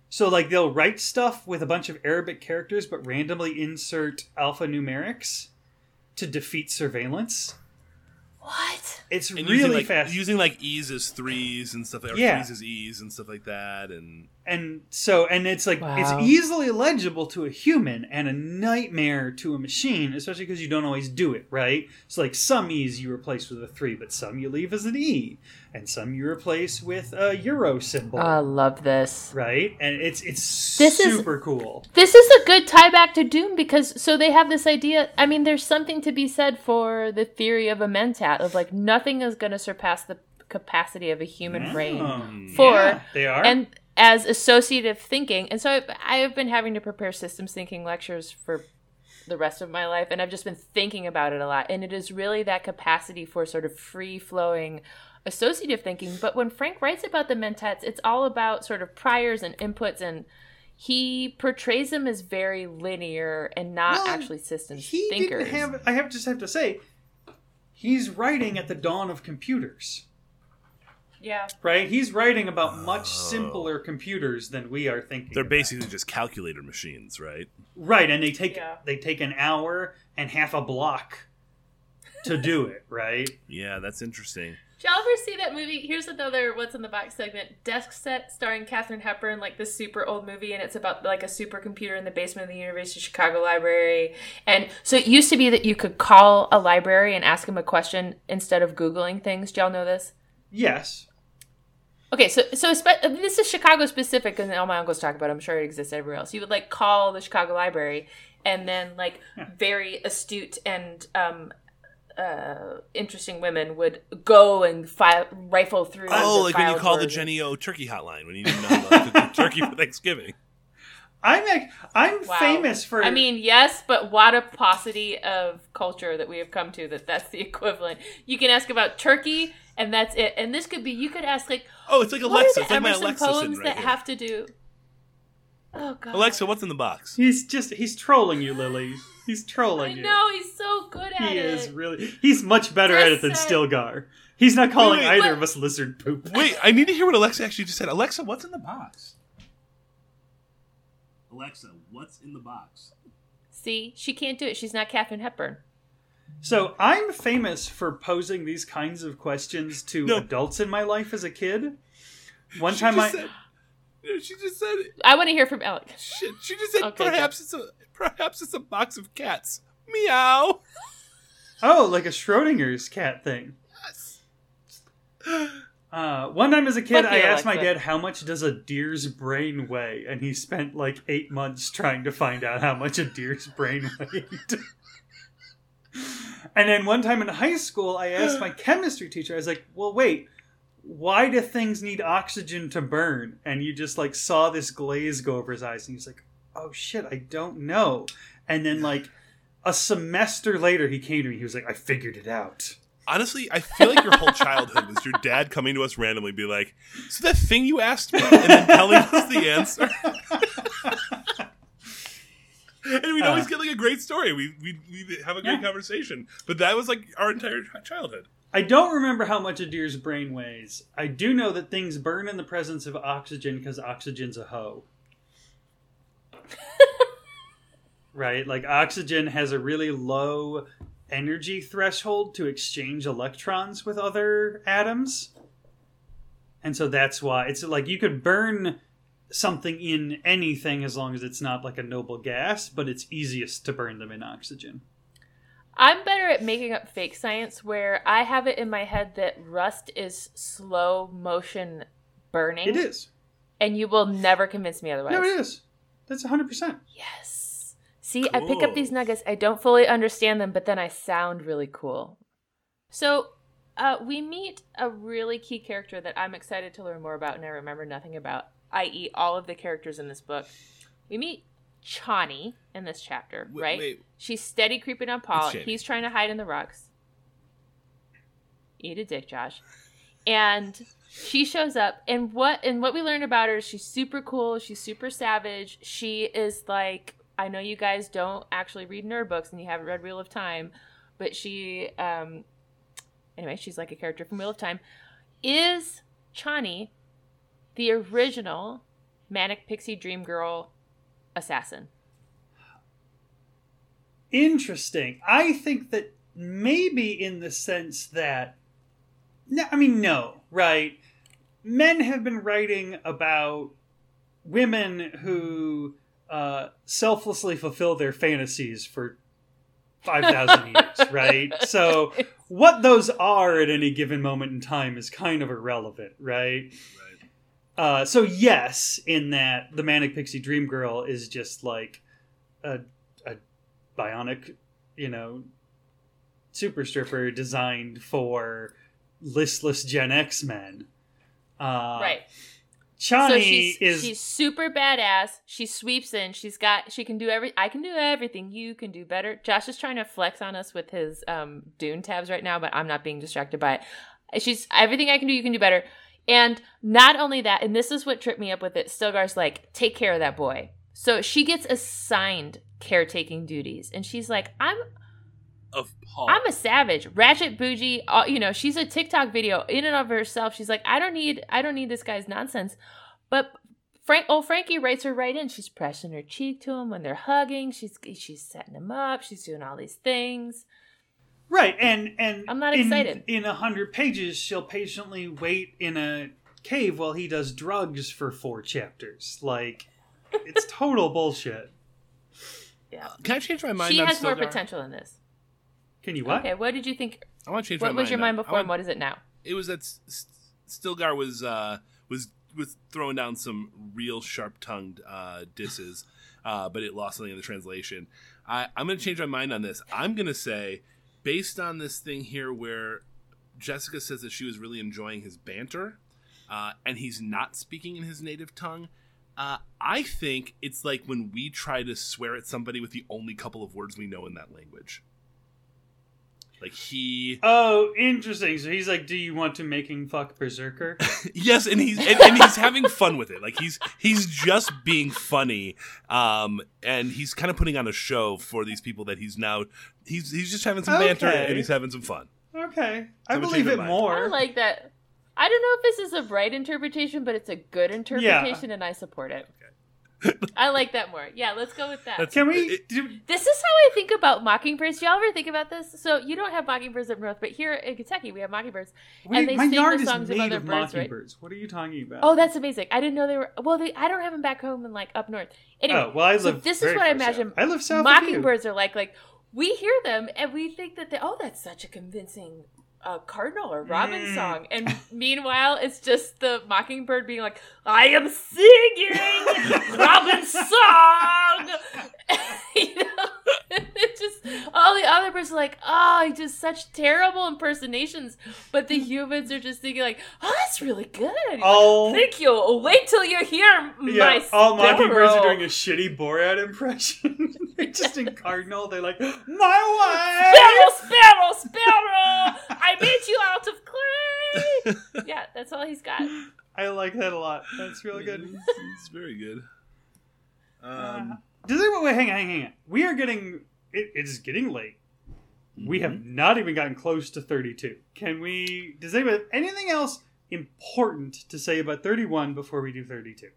So, like, they'll write stuff with a bunch of Arabic characters, but randomly insert alphanumerics to defeat surveillance. What? It's and really using, like, fast. Using, like, E's as threes and stuff like that. Yeah. Threes as E's and stuff like that. And and so, and it's, like, wow. it's easily legible to a human and a nightmare to a machine, especially because you don't always do it, right? So, like, some E's you replace with a three, but some you leave as an E. And some you replace with a euro symbol. I love this. Right? And it's it's this super is, cool. This is a good tie back to Dune because, so they have this idea, I mean, there's something to be said for the theory of a mentat, of like, nothing is going to surpass the capacity of a human mm. brain for... Yeah, they are. And as associative thinking. And so I've, I've been having to prepare systems thinking lectures for the rest of my life, and I've just been thinking about it a lot. And it is really that capacity for sort of free-flowing associative thinking. But when Frank writes about the mentats, it's all about sort of priors and inputs, and he portrays them as very linear and not well, actually systems he thinkers. Didn't have, I have just have to say, he's writing at the dawn of computers. Yeah. Right? He's writing about much simpler computers than we are thinking. They're about. basically just calculator machines, right? Right, and they take yeah. they take an hour and half a block to do it, right? Yeah, that's interesting. Did y'all ever see that movie? Here's another What's in the Box segment. Desk Set, starring Katharine Hepburn, like this super old movie, and it's about like a supercomputer in the basement of the University of Chicago library. And so it used to be that you could call a library and ask them a question instead of Googling things. Do y'all know this? Yes. Okay, so so spe- this is Chicago specific, and all my uncles talk about it. I'm sure it exists everywhere else. You would like call the Chicago library, and then like yeah. very astute and... um Uh, interesting women would go and file, rifle through. Oh, like when you call the Jenny O turkey hotline when you didn't know how to cook turkey for Thanksgiving. I'm a, I'm wow. famous for. I mean, yes, but what a paucity of culture that we have come to that that's the equivalent. You can ask about turkey, and that's it. And this could be you could ask like, oh, it's like Alexa. What are the Emerson like my Alexa poems right that here. Have to do? Oh God, Alexa, what's in the box? He's just he's trolling you, Lily. He's trolling you. I know, he's so good at he it. He is really... He's much better Desk at it than set. Stilgar. He's not calling wait, wait, either what? of us lizard poop. Wait, I need to hear what Alexa actually just said. Alexa, what's in the box? Alexa, what's in the box? See, she can't do it. She's not Katharine Hepburn. So I'm famous for posing these kinds of questions to no. adults in my life as a kid. One she time I... Said, no, she just said... It. I want to hear from Alec. She, she just said, okay, perhaps it's a, perhaps it's a box of cats. Meow. Oh, like a Schrodinger's cat thing. Yes. Uh, one time as a kid, I asked my dad, how much does a deer's brain weigh? And he spent like eight months trying to find out how much a deer's brain weighed. And then one time in high school, I asked my chemistry teacher, I was like, well, wait, why do things need oxygen to burn? And you just like saw this glaze go over his eyes. And he's like, oh shit, I don't know. And then like a semester later, he came to me. He was like, I figured it out. Honestly, I feel like your whole childhood was your dad coming to us randomly, be like, so that thing you asked me, and then telling us the answer. And we'd always uh, get like a great story. We we we have a great yeah. conversation. But that was like our entire childhood. I don't remember how much a deer's brain weighs. I do know that things burn in the presence of oxygen because oxygen's a hoe. Right? Like oxygen has a really low energy threshold to exchange electrons with other atoms. And so that's why it's like you could burn something in anything as long as it's not like a noble gas, but it's easiest to burn them in oxygen. I'm better at making up fake science where I have it in my head that rust is slow motion burning. It is. And you will never convince me otherwise. No, it is. That's one hundred percent. Yes. See, cool. I pick up these nuggets. I don't fully understand them, but then I sound really cool. So uh, we meet a really key character that I'm excited to learn more about and I remember nothing about, that is all of the characters in this book. We meet Chani in this chapter, wait, right? Wait. She's steady creeping on Paul. He's trying to hide in the rocks. Eat a dick, Josh. And she shows up. And what and what we learn about her is she's super cool. She's super savage. She is like, I know you guys don't actually read nerd books and you haven't read Wheel of Time. But she, um, anyway, she's like a character from Wheel of Time. Is Chani the original Manic Pixie Dream Girl assassin? Interesting. I think that maybe in the sense that... No, I mean, no, right? Men have been writing about women who uh, selflessly fulfill their fantasies for five thousand years, right? So what those are at any given moment in time is kind of irrelevant, right? Right. Uh, so yes, in that the Manic Pixie Dream Girl is just like a, a bionic, you know, super stripper designed for listless Gen X men. Uh, right. Chani so she's, is she's super badass. She sweeps in. She's got. She can do every. I can do everything. You can do better. Josh is trying to flex on us with his um, Dune tabs right now, but I'm not being distracted by it. She's everything I can do. You can do better. And not only that, and this is what tripped me up with it, Stilgar's like, take care of that boy. So she gets assigned caretaking duties. And she's like, I'm of Paul. I'm a savage. Ratchet bougie. All, you know, she's a TikTok video in and of herself. She's like, I don't need I don't need this guy's nonsense. But Frank old Frankie writes her right in. She's pressing her cheek to him when they're hugging. She's she's setting him up. She's doing all these things. Right, and, and I'm not excited. In a hundred pages, she'll patiently wait in a cave while he does drugs for four chapters. Like, it's total bullshit. Yeah. Can I change my mind? She has Stilgar? More potential in this. Can you what? Okay, what did you think? I want to change my mind. What was your mind before, and what is it now? It was that Stilgar was uh, was was throwing down some real sharp-tongued uh, disses, uh, but it lost something in the translation. I, I'm going to change my mind on this. I'm going to say, based on this thing here where Jessica says that she was really enjoying his banter uh, and he's not speaking in his native tongue, uh, I think it's like when we try to swear at somebody with the only couple of words we know in that language. Like he... Oh, interesting. So he's like, do you want to making fuck berserker? Yes, and he's and, and he's having fun with it. Like he's he's just being funny. Um, and he's kind of putting on a show for these people that he's now he's he's just having some okay. banter and he's having some fun. Okay. So I believe it more. I like that. I don't know if this is the right interpretation, but it's a good interpretation yeah. and I support it. Okay. I like that more. Yeah, let's go with that. That's, Can we? It, this is how I think about mockingbirds. Do y'all ever think about this? So you don't have mockingbirds up north, but here in Kentucky we have mockingbirds, we, and they sing the songs of other of birds. Right? What are you talking about? Oh, that's amazing. I didn't know they were. Well, they, I don't have them back home and like up north. Anyway, oh, well, I live so this is what I imagine. South. I live south. Mockingbirds are like like we hear them and we think that they, oh, that's such a convincing a cardinal or robin mm. song, and meanwhile it's just the mockingbird being like, I am singing robin's song. You know, it's just all the other person like, oh, just such terrible impersonations, but the humans are just thinking like, oh, that's really good. Oh, like, thank you, wait till you hear my yeah, all mockingbirds are doing a shitty Borat impression. They're just in cardinal, they're like, my wife, sparrow, sparrow, sparrow, I made you out of clay. Yeah, that's all he's got. I like that a lot. That's really good. It's, it's very good. Um uh, Does anyone wait? Hang on, hang on. We are getting. It, it's getting late. Mm-hmm. We have not even gotten close to thirty-two. Can we? Does anyone have anything else important to say about thirty-one before we do thirty-two?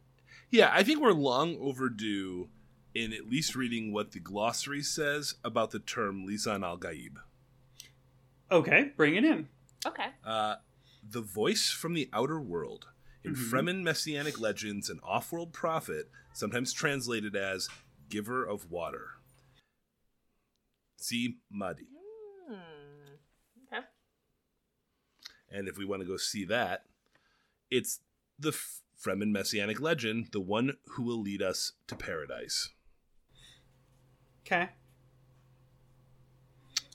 Yeah, I think we're long overdue in at least reading what the glossary says about the term Lisan al-Ghaib. Okay, bring it in. Okay. Uh, the voice from the outer world. In mm-hmm. Fremen messianic legends, an off-world prophet, sometimes translated as giver of water. See Mahdi. Mm. Okay. And if we want to go see that, it's the F- Fremen messianic legend, the one who will lead us to paradise. Okay.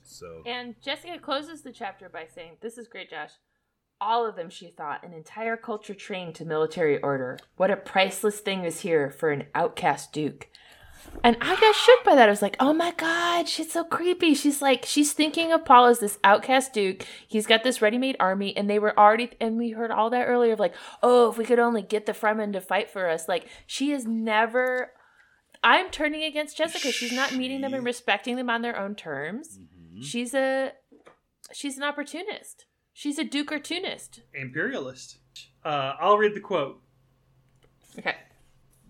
So. And Jessica closes the chapter by saying, this is great, Josh. All of them, she thought, an entire culture trained to military order. What a priceless thing is here for an outcast duke. And I got shook by that. I was like, oh my God, she's so creepy. She's like, she's thinking of Paul as this outcast duke. He's got this ready-made army, and they were already, and we heard all that earlier of like, oh, if we could only get the Fremen to fight for us. Like, she is never, I'm turning against Jessica. She's not meeting them and respecting them on their own terms. Mm-hmm. She's a, she's an opportunist. She's a Duke Cartoonist. Imperialist. Uh, I'll read the quote. Okay.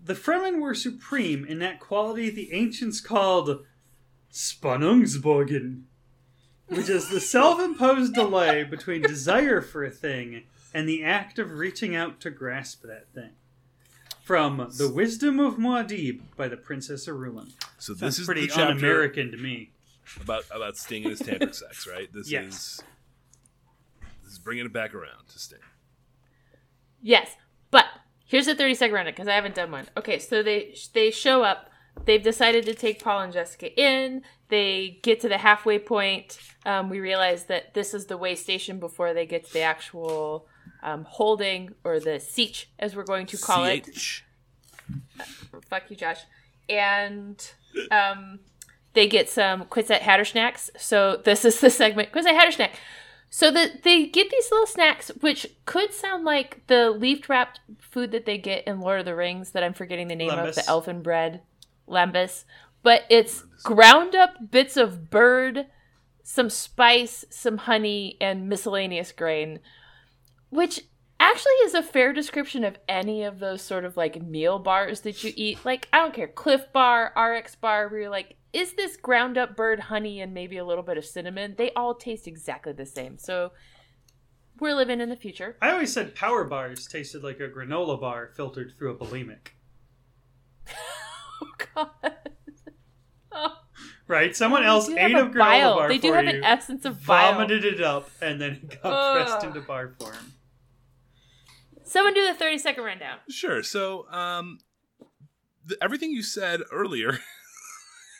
The Fremen were supreme in that quality the ancients called Spannungsbogen, which is the self-imposed delay between desire for a thing and the act of reaching out to grasp that thing. From The Wisdom of Muad'Dib by the Princess Irulan. So this Sounds is pretty un-American to me. About about Sting and his tantric sex, right? This yes. is... bringing it back around to Sting. Yes, but here's a thirty-second round because I haven't done one. Okay, so they they show up. They've decided to take Paul and Jessica in. They get to the halfway point. Um, we realize that this is the way station before they get to the actual um, holding, or the siege, as we're going to call C H. it. Uh, fuck you, Josh. And... Um, they get some Quizette Hattersnacks. So this is the segment. Quizette Hattersnack. So the, they get these little snacks, which could sound like the leaf-wrapped food that they get in Lord of the Rings that I'm forgetting the name Lumbus. of, the elfin bread, Lumbus. But it's Lumbus. ground up bits of bird, some spice, some honey, and miscellaneous grain, which actually is a fair description of any of those sort of like meal bars that you eat. Like, I don't care, Cliff Bar, R X Bar, where you're like, is this ground up bird, honey, and maybe a little bit of cinnamon? They all taste exactly the same. So we're living in the future. I always said power bars tasted like a granola bar filtered through a bulimic. Oh, God. Oh. Right? Someone else ate a granola bile. bar They do for have you, an essence of bile. Vomited it up, and then it got oh. pressed into bar form. Someone do the thirty-second rundown. Sure. So um, the, everything you said earlier...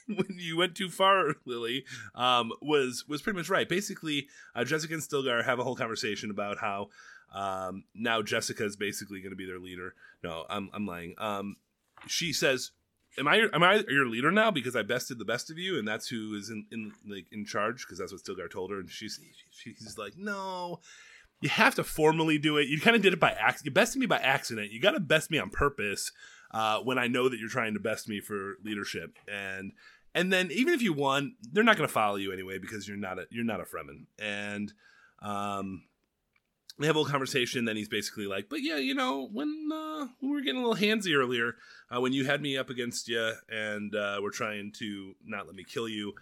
when you went too far, Lily, um, was was pretty much right. Basically, uh, Jessica and Stilgar have a whole conversation about how um, now Jessica is basically going to be their leader. No, I'm I'm lying. Um, she says, "Am I your, am I your leader now? Because I bested the best of you, and that's who is in, in like in charge." Because that's what Stilgar told her, and she's she's like, "No, you have to formally do it. You kind of did it by accident. You bested me by accident. You got to best me on purpose." Uh, when I know that you're trying to best me for leadership, and and then even if you won, they're not going to follow you anyway because you're not a you're not a Fremen. And um, They have a little conversation, then he's basically like, but yeah, you know, when, uh, when we were getting a little handsy earlier, uh, when you had me up against you and uh, were trying to not let me kill you.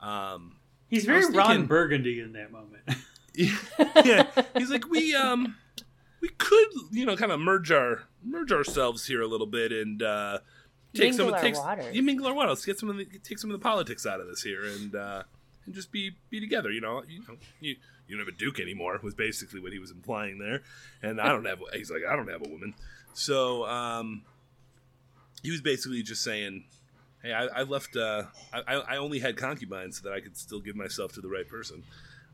Um, he's very thinking, Ron Burgundy in that moment. Yeah, yeah, he's like, we um, we could, you know, kind of merge our merge ourselves here a little bit and uh, take mingle some of takes you mingle our water. Let's get some of the take some of the politics out of this here and uh, and just be be together. You know, you know, you. You don't have a duke anymore, was basically what he was implying there. And I don't have, he's like, I don't have a woman. So um, he was basically just saying, hey, I, I left, uh, I, I only had concubines so that I could still give myself to the right person.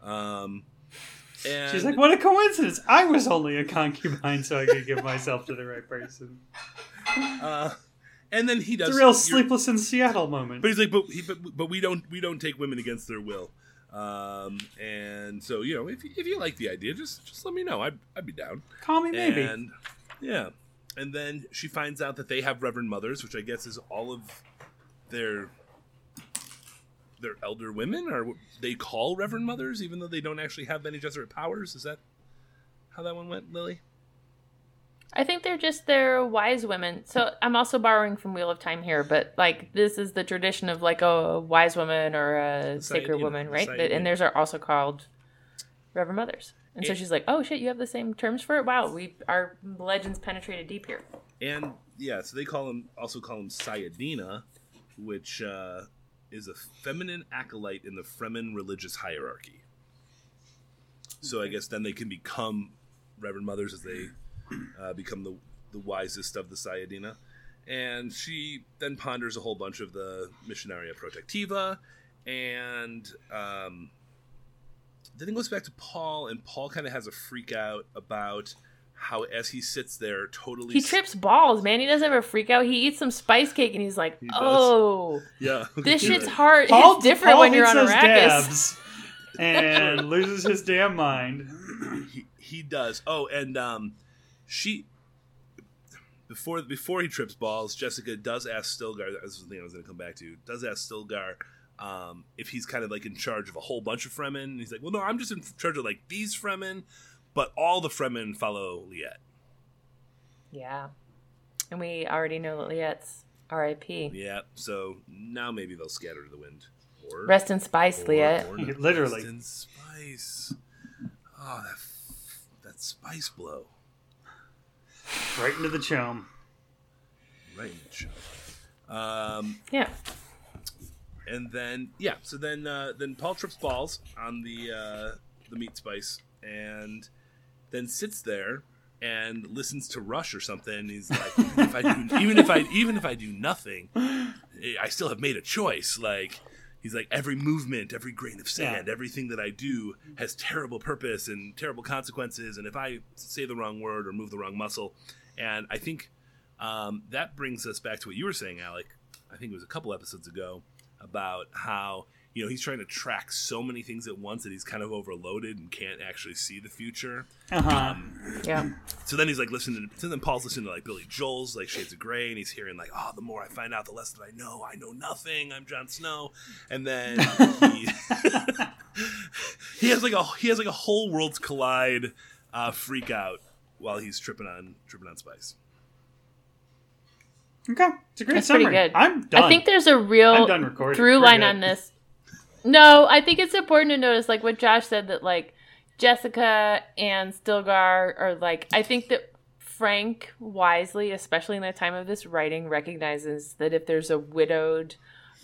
Um, and she's like, what a coincidence. I was only a concubine so I could give myself to the right person. Uh, and then he does. It's a real Sleepless in Seattle moment. But he's like, but, he, but, but we don't, we don't take women against their will. Um, and so, you know, if, if you like the idea, just, just let me know. I'd, I'd be down. Call me maybe. And yeah. And then she finds out that they have Reverend Mothers, which I guess is all of their, their elder women, or they call Reverend Mothers, even though they don't actually have Bene Gesserit powers. Is that how that one went, Lily? I think they're just their wise women. So I'm also borrowing from Wheel of Time here, but like this is the tradition of like a wise woman or a Sayyadina, sacred woman, right? Sayyadina. And theirs are also called Reverend Mothers. And, and so she's like, oh shit, you have the same terms for it? Wow, we our legends penetrated deep here. And yeah, so they call them, also call them Sayyadina, which uh, is a feminine acolyte in the Fremen religious hierarchy. So I guess then they can become Reverend Mothers as they... Uh, become the the wisest of the Sayyadina. And she then ponders a whole bunch of the Missionaria Protectiva, and um, then it goes back to Paul, and Paul kind of has a freak out about how as he sits there totally... He trips balls, man. He doesn't have a freak out. He eats some spice cake, and he's like, he oh, yeah, this shit's hard. Paul, it's different Paul when you're on Arrakis. And loses his damn mind. He, he does. Oh, and... um She before before he trips balls, Jessica does ask Stilgar. This is the thing I was going to come back to. Does ask Stilgar um, if he's kind of like in charge of a whole bunch of Fremen. And he's like, well, no, I'm just in charge of like these Fremen, but all the Fremen follow Liette. Yeah, and we already know that Liette's R I P Yeah, so now maybe they'll scatter to the wind. Or, rest in spice, or, Liette. Or literally, rest in spice. Oh, that that spice blow. Right into the chum. Right into the chum. Um, yeah. And then, yeah, so then uh, then Paul trips balls on the uh, the meat spice and then sits there and listens to Rush or something. He's like, if I do, even if I even if I do nothing, I still have made a choice. Like he's like, every movement, every grain of sand, yeah. everything that I do has terrible purpose and terrible consequences. And if I say the wrong word or move the wrong muscle, and I think um, that brings us back to what you were saying, Alec. I think it was a couple episodes ago about how, you know, he's trying to track so many things at once that he's kind of overloaded and can't actually see the future. Uh-huh. Um, yeah. So then he's like listening to, so then Paul's listening to like Billy Joel's like Shades of Grey, and he's hearing like, oh, the more I find out, the less that I know. I know nothing. I'm Jon Snow. And then he, he has like a he has like a whole worlds collide uh, freak out while he's tripping on tripping on spice. Okay, it's a great That's summary. Pretty good. I'm done. I think there's a real through line on this. No, I think it's important to notice, like, what Josh said, that, like, Jessica and Stilgar are, like, I think that Frank wisely, especially in the time of this writing, recognizes that if there's a widowed,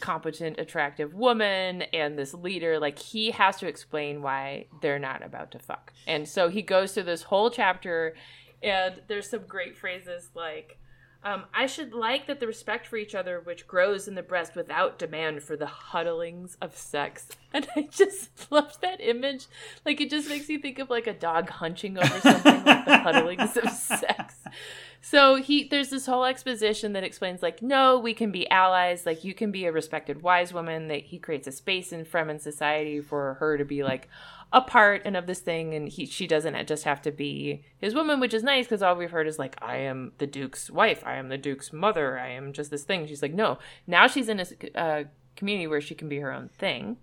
competent, attractive woman and this leader, like, he has to explain why they're not about to fuck. And so he goes through this whole chapter, and there's some great phrases, like... Um, I should like that the respect for each other which grows in the breast without demand for the huddlings of sex. And I just love that image. Like, it just makes you think of, like, a dog hunching over something like the huddlings of sex. So he, there's this whole exposition that explains, like, no, we can be allies. Like, you can be a respected wise woman. That he creates a space in Fremen society for her to be, like, a part and of this thing, and he she doesn't just have to be his woman, which is nice because all we've heard is like, I am the Duke's wife, I am the Duke's mother, I am just this thing. She's like, no, now she's in a uh, community where she can be her own thing,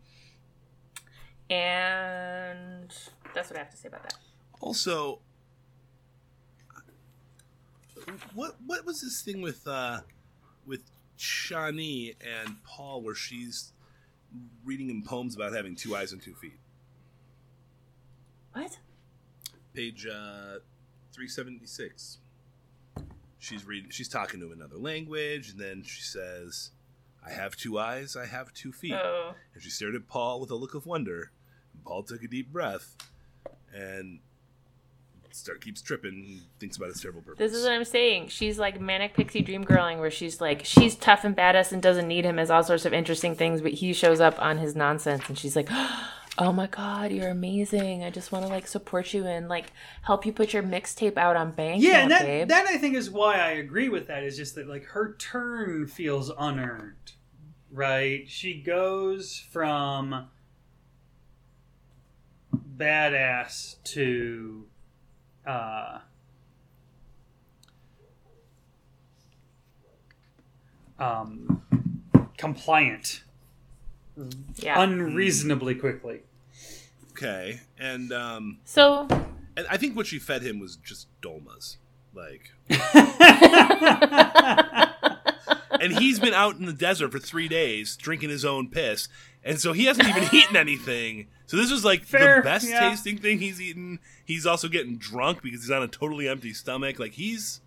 and that's what I have to say about that. Also, what what was this thing with uh, with Chani and Paul, where she's reading him poems about having two eyes and two feet? What? Page uh, three seventy-six. She's reading. She's talking to him in another language, and then she says, "I have two eyes. I have two feet." Oh. And she stared at Paul with a look of wonder. Paul took a deep breath, and start keeps tripping. Thinks about his terrible purpose. This is what I'm saying. She's like manic pixie dream girling, where she's like, she's tough and badass and doesn't need him as all sorts of interesting things, but he shows up on his nonsense, and she's like, oh my God, you're amazing. I just want to, like, support you and, like, help you put your mixtape out on Bandcamp, yeah, and that, babe. That, I think, is why I agree with that, is just that, like, her turn feels unearned, right? She goes from badass to, uh, um, compliant. Yeah. Unreasonably quickly. Okay, and um, so, and I think what she fed him was just dolmas, like. And he's been out in the desert for three days drinking his own piss, and so he hasn't even eaten anything. So this is like Fair, the best yeah. tasting thing he's eaten. He's also getting drunk because he's on a totally empty stomach. Like he's,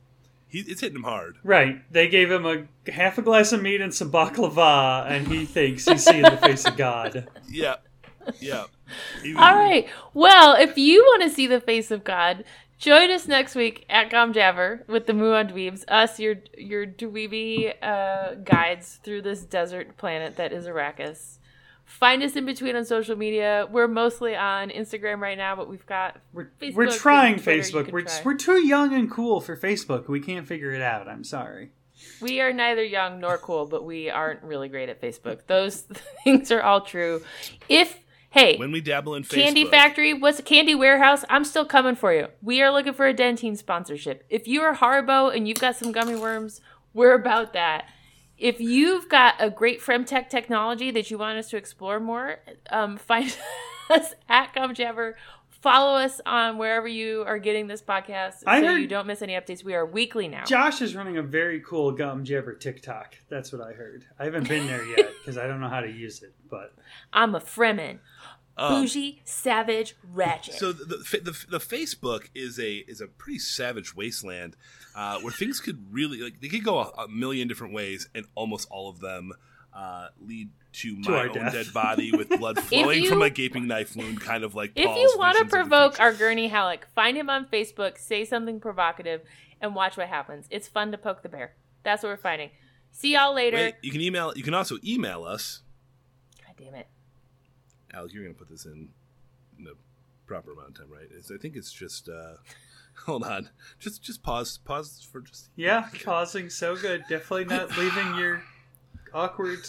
he, it's hitting him hard. Right. They gave him a half a glass of meat and some baklava, and he thinks he's seeing the face of God. Yeah. Yeah. Even. All right. Well, if you want to see the face of God, join us next week at Gom Jabber with the Muad'Dibs, us, your your dweeby uh, guides through this desert planet that is Arrakis. Find us in between on social media. We're mostly on Instagram right now, but we've got we're, Facebook. We're trying Facebook. We're, try. we're too young and cool for Facebook. We can't figure it out. I'm sorry. We are neither young nor cool, but we aren't really great at Facebook. Those things are all true. If Hey, when we dabble in Facebook. Candy Factory, what's Candy Warehouse? I'm still coming for you. We are looking for a dentine sponsorship. If you are Haribo and you've got some gummy worms, we're about that. If you've got a great Fremtech technology that you want us to explore more, um, find us at Gom Jabber. Follow us on wherever you are getting this podcast I so you don't miss any updates. We are weekly now. Josh is running a very cool Gom Jabber TikTok. That's what I heard. I haven't been there yet because I don't know how to use it. But I'm a Fremen. Um, Bougie, savage, ratchet. So the, the the Facebook is a is a pretty savage wasteland uh, where things could really, like, they could go a, a million different ways, and almost all of them uh, lead to my to own death. Dead body with blood flowing you, from a gaping knife wound, kind of like. If Paul's you want to provoke our Gurney Halleck, find him on Facebook, say something provocative, and watch what happens. It's fun to poke the bear. That's what we're fighting. See y'all later. Wait, you can email. You can also email us. God damn it. Alec, you're going to put this in, in the proper amount of time, right? It's, I think it's just, uh, hold on. Just just pause. Pause for just... Yeah, pausing so good. Definitely not leaving your awkward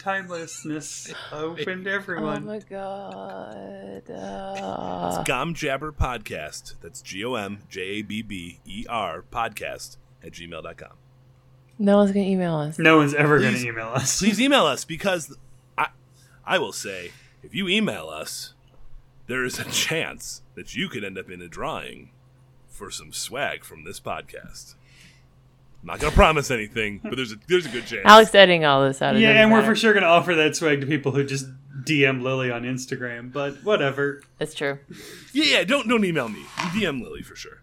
timelessness open to everyone. Oh, my God. Uh... It's Gom Jabber Podcast. That's G O M J A B B E R podcast at gmail dot com. No one's going to email us. No one's ever going to email us. Please email us because... I will say, if you email us, there is a chance that you could end up in a drawing for some swag from this podcast. I'm not gonna promise anything, but there's a there's a good chance. Alex editing all this out. Yeah, and matter. We're for sure gonna offer that swag to people who just D M Lily on Instagram. But whatever, that's true. Yeah, yeah. Don't don't email me. D M Lily for sure.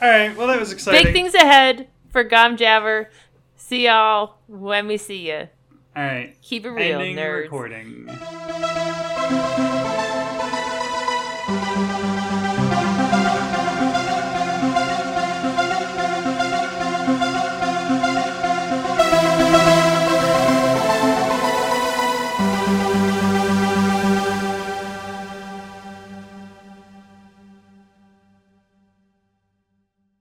All right. Well, that was exciting. Big things ahead for Gom Jabber. See y'all when we see you. All right. Keep it real, nerds. Ending recording.